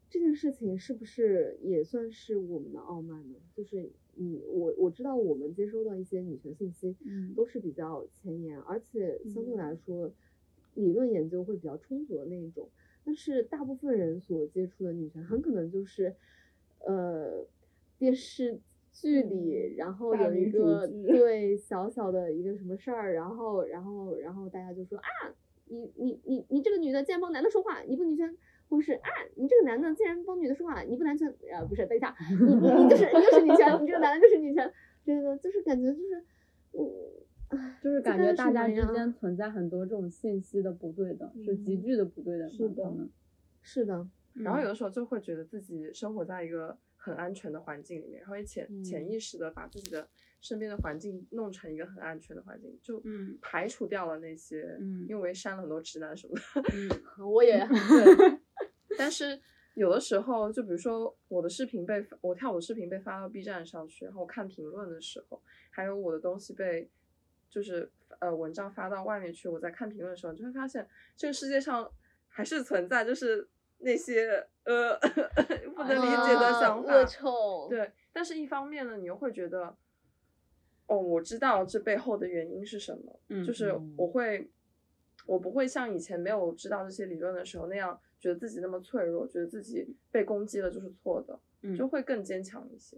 这件事情是不是也算是我们的傲慢呢？就是我知道我们接收到一些女权信息都是比较前沿，而且相对来说理论研究会比较充足的那一种，但是大部分人所接触的女权很可能就是电视剧里然后有一个对小小的一个什么事儿，然后大家就说啊，你这个女的竟然帮男的说话，你不女权。不是啊，你这个男的竟然帮女的说话，你不男权啊？不是，等一下，你就是女权，你这个男的就是女权，对的，就是感觉就是，就是感觉大家之间存在很多这种信息的不对等，是急剧的不对等，是的。然后有的时候就会觉得自己生活在一个很安全的环境里面，然后也潜意识的把自己的身边的环境弄成一个很安全的环境，就排除掉了那些，因为删了很多直男什么的。我也。对但是有的时候，就比如说我跳舞的视频被发到 B 站上去，然后我看评论的时候，还有我的东西被就是文章发到外面去，我在看评论的时候，你就会发现这个世界上还是存在就是那些不能理解的想法，对。但是一方面呢，你又会觉得，哦，我知道这背后的原因是什么，就是我不会像以前没有知道这些理论的时候那样。觉得自己那么脆弱，觉得自己被攻击了就是错的，就会更坚强一些。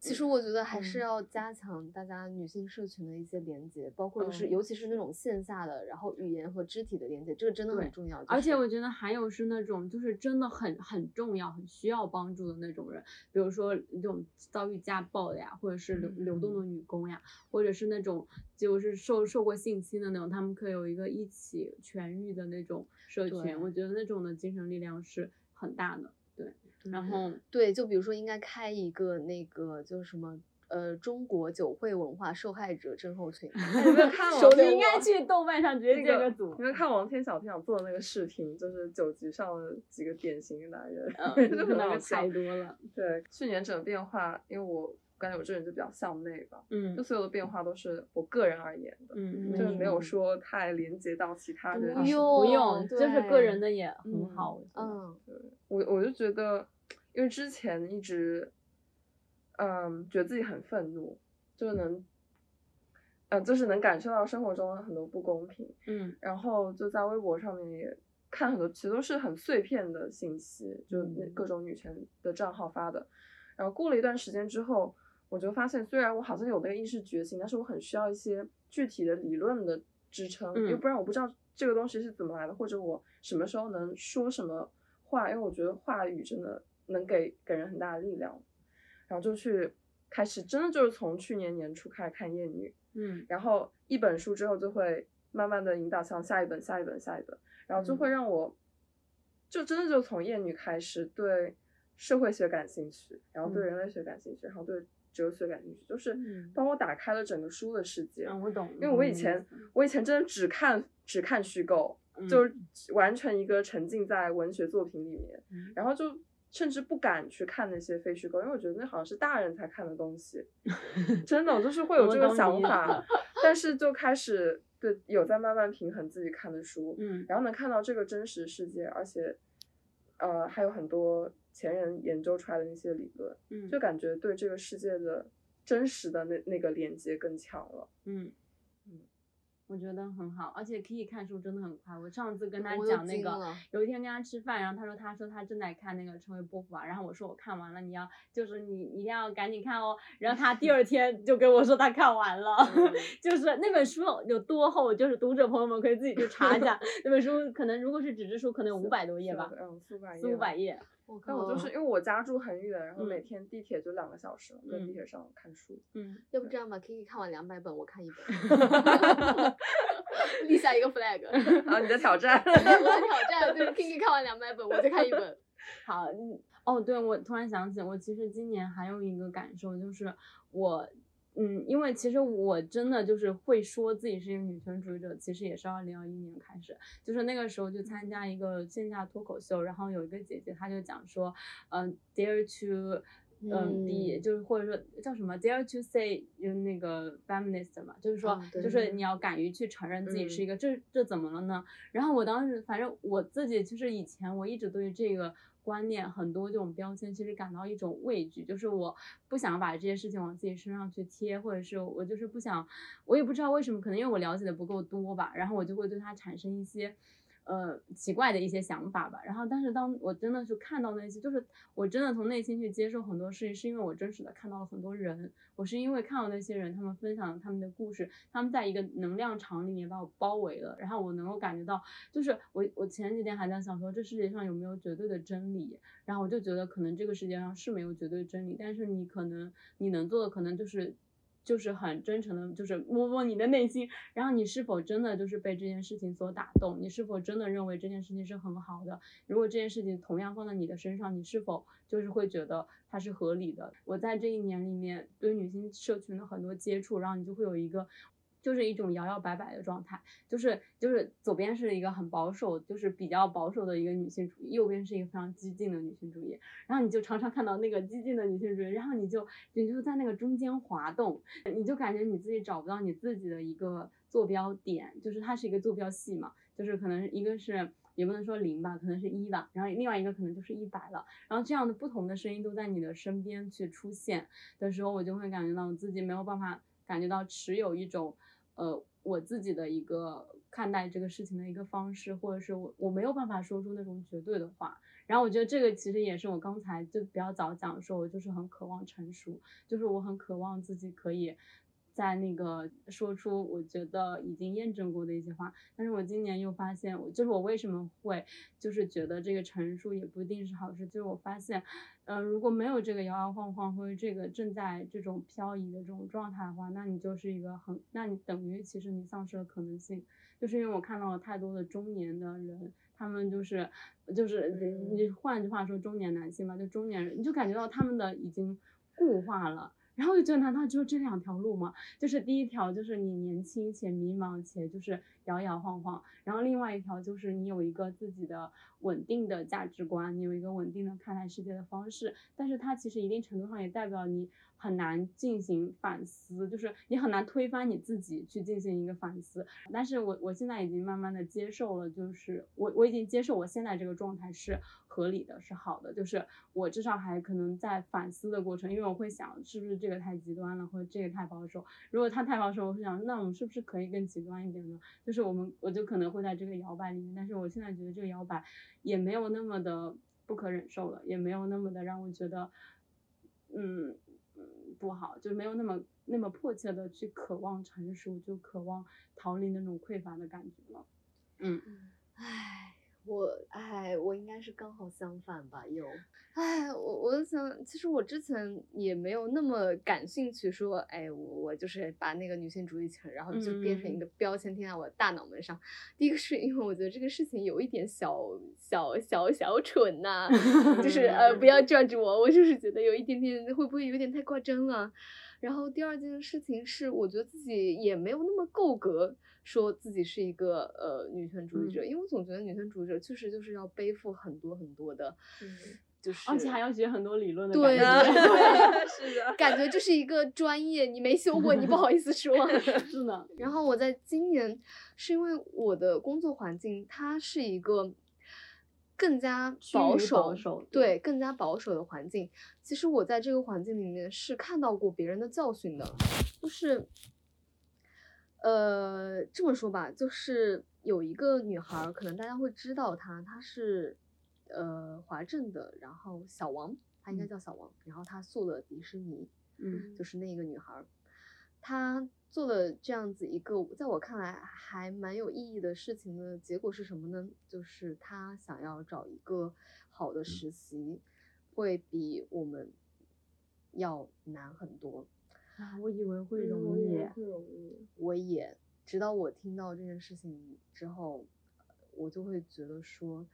其实我觉得还是要加强大家女性社群的一些连接，包括就是尤其是那种线下的，然后语言和肢体的连接，这个真的很重要。而且我觉得还有是那种就是真的很重要、很需要帮助的那种人，比如说那种遭遇家暴的呀，或者是流动的女工呀，或者是那种就是受过性侵的那种，他们可以有一个一起痊愈的那种社群，我觉得那种的精神力量是很大的，对。然后对，就比如说应该开一个那个就是什么中国酒会文化受害者症候群。你们看我应该去豆瓣上直接建个组。你们看王天小平想做的那个视频，就是酒局上的几个典型男人，太多了。对，去年整个变化，因为我感觉我这人就比较向内吧，嗯，就所有的变化都是我个人而言的，嗯，就是没有说太连接到其他人，不用，就是个人的也很好，嗯，对，我就觉得，因为之前一直，觉得自己很愤怒，就是能感受到生活中的很多不公平，嗯，然后就在微博上面也看很多，其实都是很碎片的信息，就各种女权的账号发的，然后过了一段时间之后。我就发现，虽然我好像有那个意识觉醒，但是我很需要一些具体的理论的支撑，因为不然我不知道这个东西是怎么来的，或者我什么时候能说什么话，因为我觉得话语真的能给人很大的力量。然后就去开始，真的就是从去年年初开始看《厌女》，嗯，然后一本书之后就会慢慢的引导向下一本，然后就会让我，就真的就从《厌女》开始对社会学感兴趣，然后对人类学感兴趣，然后对哲学感兴趣，就是帮我打开了整个书的世界。我懂，因为我以前真的只看虚构，就完全一个沉浸在文学作品里面，然后就甚至不敢去看那些非虚构，因为我觉得那好像是大人才看的东西。真的，我就是会有这个想法，但是就开始对有在慢慢平衡自己看的书，然后能看到这个真实世界，而且还有很多。前人研究出来的那些理论，就感觉对这个世界的真实的那个连接更强了。我觉得很好，而且Kiki看书真的很快。我上次跟他讲那个，有一天跟他吃饭，然后他说他正在看那个《成为波伏娃》，然后我说我看完了，你一定要赶紧看哦。然后他第二天就跟我说他看完了，就是那本书有多厚，就是读者朋友们可以自己去查一下。那本书可能如果是纸质书，可能有500多页吧，400-500页。但我就是因为我家住很远，然后每天地铁就2个小时，在地铁上看书。要不这样吧，Kiki看完200本，我看1本，立下一个 flag。好，你的挑战。我的挑战就是 Kiki 看完200本，我就看1本。好，哦，对，我突然想起，我其实今年还有一个感受就是我。因为其实我真的就是会说自己是一个女权主义者，其实也是2021年开始，就是那个时候就参加一个线下脱口秀，然后有一个姐姐她就讲说，dare to，be，就是或者说叫什么 dare to say， 那个 feminist 嘛，就是说，就是你要敢于去承认自己是一个，这怎么了呢？然后我当时反正我自己就是以前我一直对这个。观念很多这种标签其实感到一种畏惧，就是我不想把这些事情往自己身上去贴，或者是我就是不想，我也不知道为什么，可能因为我了解的不够多吧，然后我就会对它产生一些奇怪的一些想法吧。然后但是当我真的是看到那些，就是我真的从内心去接受很多事情，是因为我真实的看到了很多人，我是因为看到那些人他们分享了他们的故事，他们在一个能量场里面把我包围了，然后我能够感觉到，就是我前几天还在想说这世界上有没有绝对的真理，然后我就觉得可能这个世界上是没有绝对真理，但是你能做的可能就是很真诚的，就是摸摸你的内心，然后你是否真的就是被这件事情所打动，你是否真的认为这件事情是很好的，如果这件事情同样放在你的身上，你是否就是会觉得它是合理的。我在这一年里面对女性社群的很多接触，然后你就会有一个就是一种摇摇摆摆的状态，就是左边是一个很保守，就是比较保守的一个女性主义，右边是一个非常激进的女性主义，然后你就常常看到那个激进的女性主义，然后你就在那个中间滑动，你就感觉你自己找不到你自己的一个坐标点，就是它是一个坐标系嘛，就是可能一个是也不能说0吧，可能是1吧，然后另外一个可能就是100了，然后这样的不同的声音都在你的身边去出现的时候，我就会感觉到我自己没有办法感觉到持有一种我自己的一个看待这个事情的一个方式，或者是我没有办法说出那种绝对的话。然后我觉得这个其实也是我刚才就比较早讲说，我就是很渴望成熟，就是我很渴望自己可以在那个说出我觉得已经验证过的一些话。但是我今年又发现，我为什么会就是觉得这个陈述也不一定是好事，就是我发现如果没有这个摇摇晃晃或者这个正在这种漂移的这种状态的话，那你就是一个那你等于其实你丧失了可能性。就是因为我看到了太多的中年的人，他们就是你换句话说中年男性吧，就中年人，你就感觉到他们的已经固化了，然后就觉得难道只有这两条路吗？就是第一条就是你年轻且迷茫且就是摇摇晃晃，然后另外一条就是你有一个自己的稳定的价值观，你有一个稳定的看待世界的方式，但是它其实一定程度上也代表你很难进行反思，就是你很难推翻你自己去进行一个反思。但是我现在已经慢慢的接受了，就是我已经接受我现在这个状态是合理的，是好的，就是我至少还可能在反思的过程，因为我会想是不是这个太极端了，或者这个太保守。如果它太保守，我会想那我们是不是可以更极端一点呢？就是我就可能会在这个摇摆里面，但是我现在觉得这个摇摆也没有那么的不可忍受了，也没有那么的让我觉得不好，就没有那么迫切的去渴望成熟，就渴望逃离那种匮乏的感觉了。我应该是刚好相反吧。我想，其实我之前也没有那么感兴趣说，我就是把那个女性主义者然后就变成一个标签贴在我的大脑门上。第一个是因为我觉得这个事情有一点小蠢呐、就是不要judge我就是觉得有一点点会不会有点太夸张了。然后第二件事情是，我觉得自己也没有那么够格说自己是一个女权主义者，因为我总觉得女权主义者确实就是要背负很多很多的，就是而且还要学很多理论的感觉。对，是的，感觉就是一个专业你没修过，你不好意思说。是的。然后我在今年是因为我的工作环境，它是一个更加保守，对，更加保守的环境。其实我在这个环境里面是看到过别人的教训的，就是这么说吧，就是有一个女孩，可能大家会知道她是华政的，然后小王，她应该叫小王，然后她做了迪士尼，就是那个女孩，她做了这样子一个在我看来还蛮有意义的事情的结果是什么呢？就是他想要找一个好的实习会比我们要难很多啊！我以为会容易，我也直到我听到这件事情之后，我就会觉得说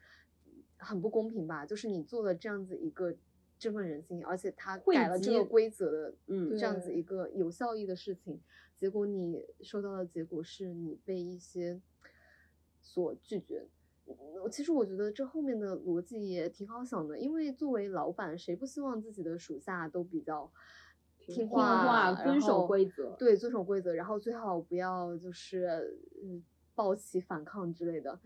很不公平吧，就是你做了这样子一个振奋人心，而且他改了这个规则的这样子一个有效益的事情，结果你收到的结果是你被一些所拒绝。其实我觉得这后面的逻辑也挺好想的，因为作为老板，谁不希望自己的属下都比较听话遵守规则，对，遵守规则，然后最好不要就是暴起反抗之类的。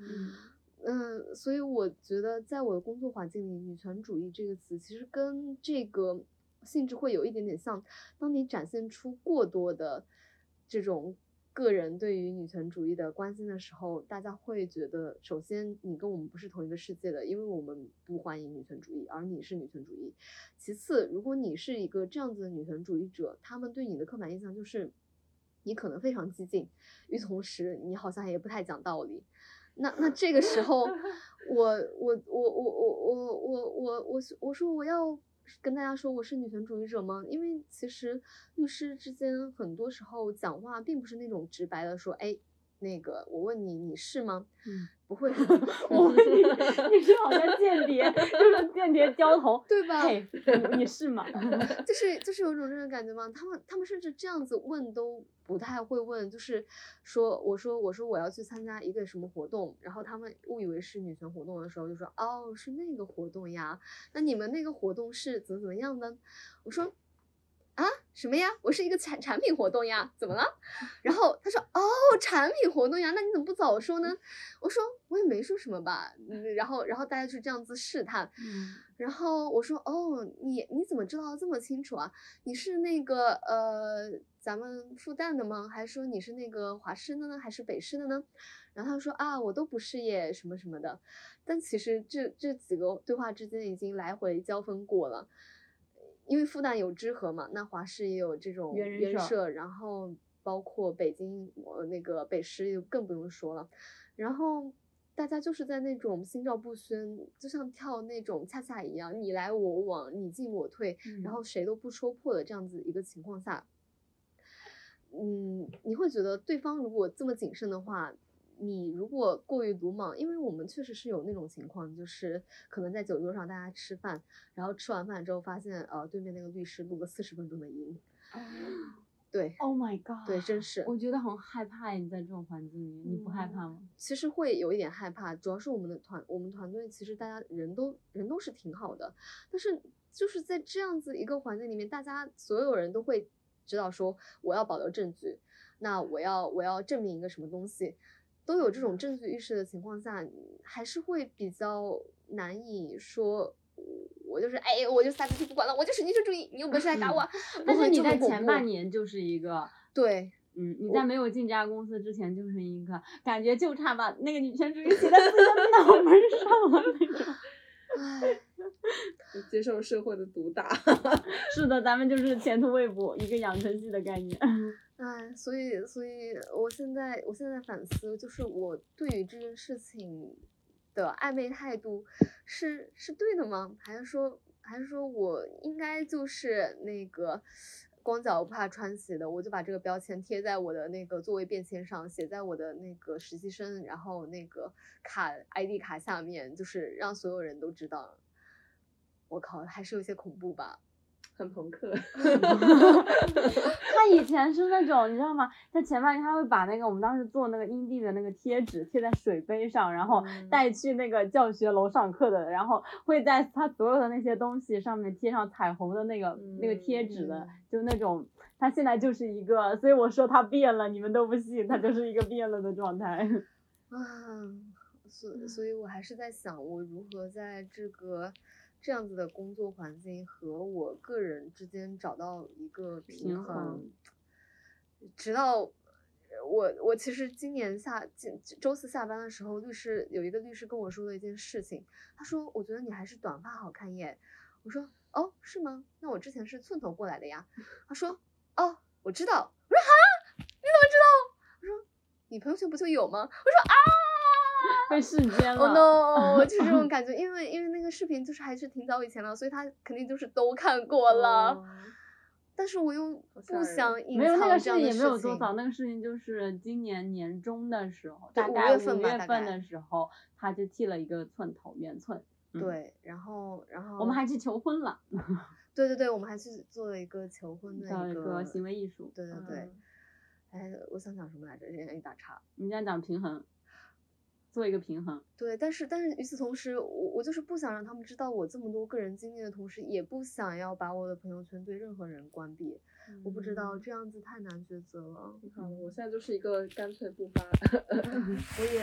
所以我觉得在我的工作环境里，女权主义这个词其实跟这个性质会有一点点像，当你展现出过多的这种个人对于女权主义的关心的时候，大家会觉得首先你跟我们不是同一个世界的，因为我们不欢迎女权主义，而你是女权主义。其次，如果你是一个这样子的女权主义者，他们对你的刻板印象就是你可能非常激进，与同时你好像也不太讲道理。那这个时候，我说我要跟大家说我是女权主义者吗？因为其实律师之间很多时候讲话并不是那种直白的说，那个我问你，你是吗？不会。我问你，你是好像间谍，就是间谍交头，对吧？你是吗？就是有种这种感觉吗？他们甚至这样子问都不太会问，就是说我说我要去参加一个什么活动，然后他们误以为是女权活动的时候就说，哦，是那个活动呀，那你们那个活动是怎么样的？我说啊，什么呀？我是一个产品活动呀，怎么了？然后他说，哦，产品活动呀，那你怎么不早说呢？我说我也没说什么吧。然后大家就这样子试探，然后我说，哦，你怎么知道这么清楚啊？你是那个咱们复旦的吗？还是说你是那个华师的呢？还是北师的呢？然后他说，啊，我都不是耶，什么什么的。但其实这几个对话之间已经来回交锋过了。因为复旦有知和嘛，那华师也有这种原社，然后包括北京那个北师就更不用说了。然后大家就是在那种心照不宣，就像跳那种恰恰一样，你来我往，你进我退，然后谁都不说破的这样子一个情况下，你会觉得对方如果这么谨慎的话，你如果过于鲁莽，因为我们确实是有那种情况，就是可能在酒桌上大家吃饭，然后吃完饭之后发现，对面那个律师录了40分钟的音。对 ，Oh my god， 对，真是，我觉得很害怕。你在这种环境里，你不害怕吗？其实会有一点害怕，主要是我们团队其实大家人都是挺好的，但是就是在这样子一个环境里面，大家所有人都会知道说我要保留证据，那我要证明一个什么东西，都有这种证据意识的情况下，还是会比较难以说。我就是我就撒腿不管了，我就神经质注意，你有本事来打我。但是你在前半年就是一个对，你在没有进这家公司之前就是一个感觉就差把那个女权主义写在自己的脑门上了那种。唉，接受社会的毒打。是的，咱们就是前途未卜，一个养成系的概念。唉，所以我现在反思，就是我对于这件事情的暧昧态度是对的吗？还是说我应该就是那个光脚不怕穿鞋的，我就把这个标签贴在我的那个座位便签上，写在我的那个实习生，然后那个卡 ID 卡下面，就是让所有人都知道。我靠，还是有些恐怖吧。很朋克。他以前是那种你知道吗，在前半年他会把那个我们当时做那个英地的那个贴纸贴在水杯上，然后带去那个教学楼上课的，然后会在他所有的那些东西上面贴上彩虹的那个贴纸的，就那种他现在就是一个，所以我说他变了你们都不信，他就是一个变了的状态啊。所以我还是在想我如何在这样子的工作环境和我个人之间找到一个平衡，直到我其实今年周四下班的时候，有一个律师跟我说了一件事情，他说我觉得你还是短发好看耶。我说哦是吗？那我之前是寸头过来的呀。他说哦我知道。我说哈你怎么知道？我说你朋友圈不就有吗？我说啊。被视奸了 ，Oh no， 就是这种感觉，因为那个视频就是还是挺早以前了，所以他肯定就是都看过了。但是我又不想隐藏这样的事情。没有那个事情也没有多早，那个事情就是今年年中的时候，大概5月份的时候，他就剃了一个寸头圆寸。对，然后我们还去求婚了。对对对，我们还去做了一个求婚的一个行为艺术。对对对，我想讲什么来着？人家一打岔。人家讲平衡。做一个平衡，对，但是与此同时，我就是不想让他们知道我这么多个人经历的同时，也不想要把我的朋友圈对任何人关闭。我不知道这样子太难抉择了。你看，我现在就是一个干脆不发，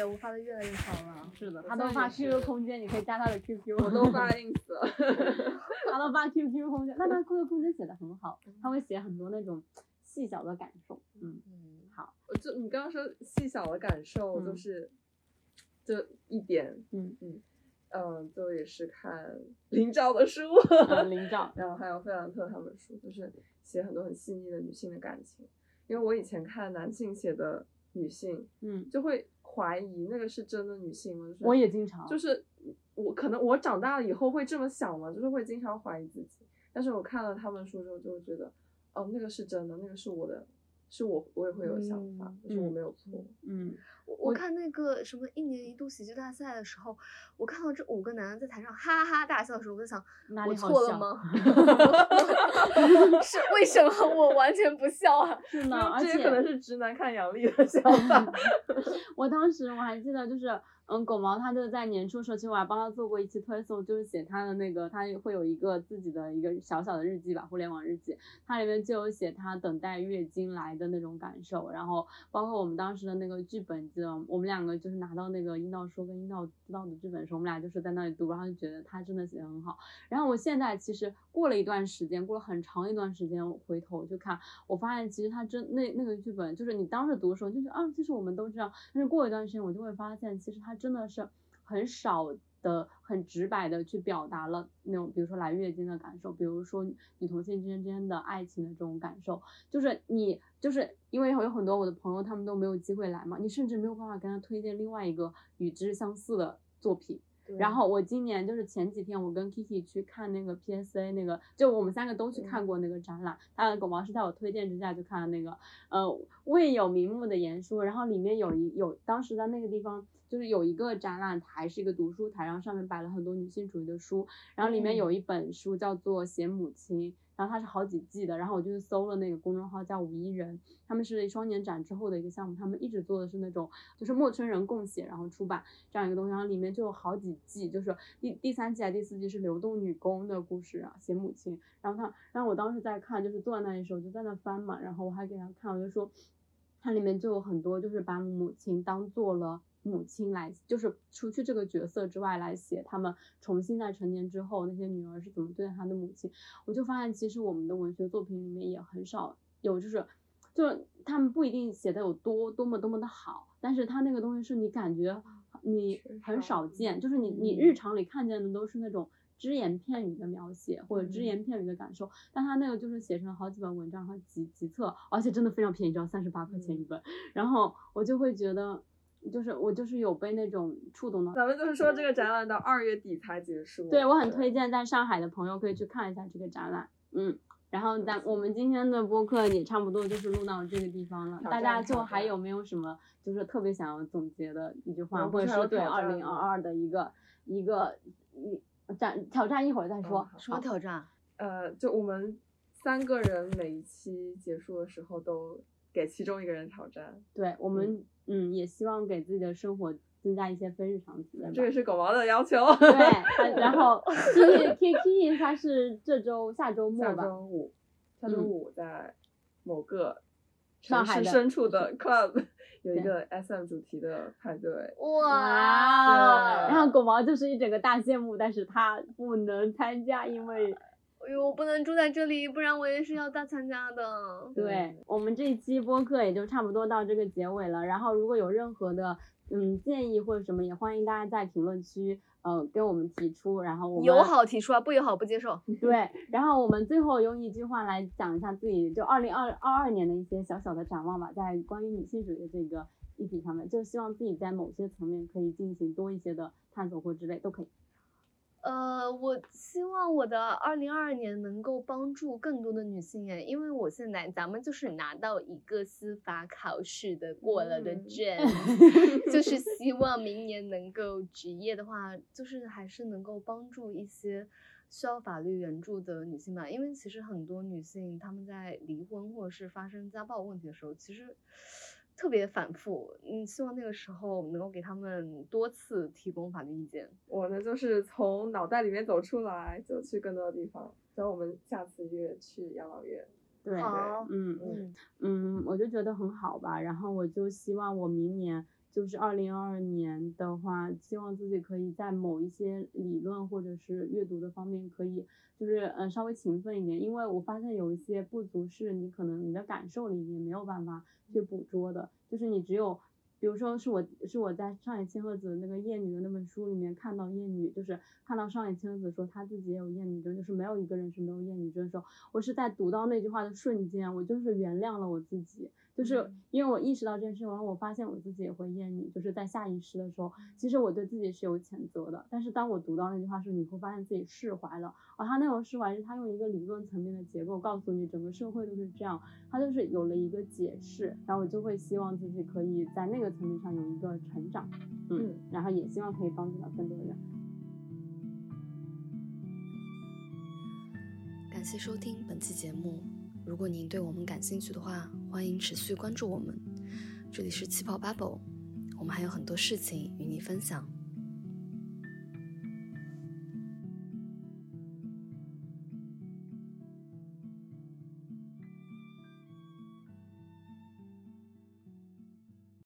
我发的越来越少了。是的，他都发 QQ 空间，你可以加他的 QQ。我都发 ins 了，他都发 QQ 空间，但他 QQ 空间写的很好，他会写很多那种细小的感受。好，就你刚刚说细小的感受，就是。就一点，就也是看林兆的书，林兆，然后还有费兰特他们的书，就是写很多很细腻的女性的感情。因为我以前看男性写的女性，就会怀疑那个是真的女性吗？就是、我也经常，就是我可能我长大了以后会这么想嘛，就是会经常怀疑自己。但是我看了他们书之后，就会觉得，哦，那个是真的，那个是我的。是我也会有想法，就是我没有错。我看那个什么1年1度喜剧大赛的时候，我看到这5个男的在台上哈哈大笑的时候，我在想，我错了吗？是为什么我完全不笑啊？是呢，而且可能是直男看杨笠的想法。我当时我还记得就是。狗毛他就在年初时候，其实我还帮他做过一期推送，就是写他的那个，他会有一个自己的一个小小的日记吧，互联网日记，他里面就有写他等待月经来的那种感受，然后包括我们当时的那个剧本，我们两个就是拿到那个阴道说跟阴道知道的剧本的时候，我们俩就是在那里读，然后就觉得他真的写得很好。然后我现在其实过了很长一段时间，我回头去看，我发现其实他那个剧本，就是你当时读的时候就觉得啊，其实我们都知道，但是过一段时间我就会发现，其实他真的是很少的很直白的去表达了那种，比如说来月经的感受，比如说女同性之间的爱情的这种感受，就是你就是因为有很多我的朋友他们都没有机会来嘛，你甚至没有办法跟他推荐另外一个与之相似的作品，然后我今年就是前几天我跟 Kiki 去看那个 PSA 那个，就我们三个都去看过那个展览，当然狗毛是在我推荐之下就看了那个未有名目的言说，然后里面有当时在那个地方就是有一个展览台是一个读书台，然后上面摆了很多女性主义的书，然后里面有一本书叫做写母亲，然后它是好几季的，然后我就搜了那个公众号叫五一人，他们是双年展之后的一个项目，他们一直做的是那种就是陌生人共写然后出版这样一个东西，然后里面就有好几季，就是第3季还第4季是流动女工的故事啊，写母亲，然后我当时在看，就是坐在那里的时候就在那翻嘛，然后我还给他看，我就说它里面就有很多就是把母亲当做了母亲来，就是除去这个角色之外来写他们重新在成年之后那些女儿是怎么对待她的母亲。我就发现其实我们的文学作品里面也很少有就是他们不一定写的有多么的好，但是他那个东西是你感觉你很少见，就是你日常里看见的都是那种只言片语的描写或者只言片语的感受，但他那个就是写成好几本文章和几册，而且真的非常便宜，只要38块钱一本，然后我就会觉得就是我就是有被那种触动到。咱们就是说这个展览到2月底才结束，对，我很推荐在上海的朋友可以去看一下这个展览。然后我们今天的播客也差不多就是录到这个地方了，大家就还有没有什么就是特别想要总结的一句话，或者说对2022的一个挑战，一会儿再说。什么挑战？就我们3个人每一期结束的时候都给其中一个人挑战，对，我们也希望给自己的生活增加一些非日常体验，这个是狗毛的要求。对，然后 Kiki 他是下周末吧，下周五在某个城市深处的 club 有一个 SM 主题的派对。哇，然后狗毛就是一整个大羡慕，但是他不能参加，因为我不能住在这里，不然我也是要大参加的。对，我们这一期播客也就差不多到这个结尾了，然后如果有任何的建议或者什么，也欢迎大家在评论区给我们提出，然后我们友好提出啊，不友好不接受。对，然后我们最后用一句话来讲一下自己就2022年的一些小小的展望吧，在关于女性主义的这个议题上面，就希望自己在某些层面可以进行多一些的探索或之类都可以。我希望我的2022年能够帮助更多的女性耶，因为我现在咱们就是拿到一个司法考试的过了的证，就是希望明年能够职业的话，就是还是能够帮助一些需要法律援助的女性吧，因为其实很多女性她们在离婚或者是发生家暴问题的时候，其实特别反复，希望那个时候能够给他们多次提供法律意见。我呢就是从脑袋里面走出来，就去更多的地方，所以我们下次约去养老院。对，好，我就觉得很好吧，然后我就希望我明年就是2022年的话，希望自己可以在某一些理论或者是阅读的方面可以就是稍微勤奋一点，因为我发现有一些不足是你可能你的感受里面没有办法去捕捉的，就是你只有比如说是我在上野千鹤子那个厌女的那本书里面看到厌女，就是看到上野千鹤子说她自己也有厌女症，就是没有一个人是没有厌女症的时候，我是在读到那句话的瞬间，我就是原谅了我自己，就是因为我意识到这件事，然后我发现我自己也会厌女，就是在下意识的时候，其实我对自己是有谴责的，但是当我读到那句话时，你会发现自己释怀了，而他那种释怀是他用一个理论层面的结构告诉你整个社会都是这样，他就是有了一个解释，然后我就会希望自己可以在那个层面上有一个成长，然后也希望可以帮助到更多人。感谢收听本期节目，如果您对我们感兴趣的话，欢迎持续关注我们，这里是气泡 Bubble， 我们还有很多事情与你分享。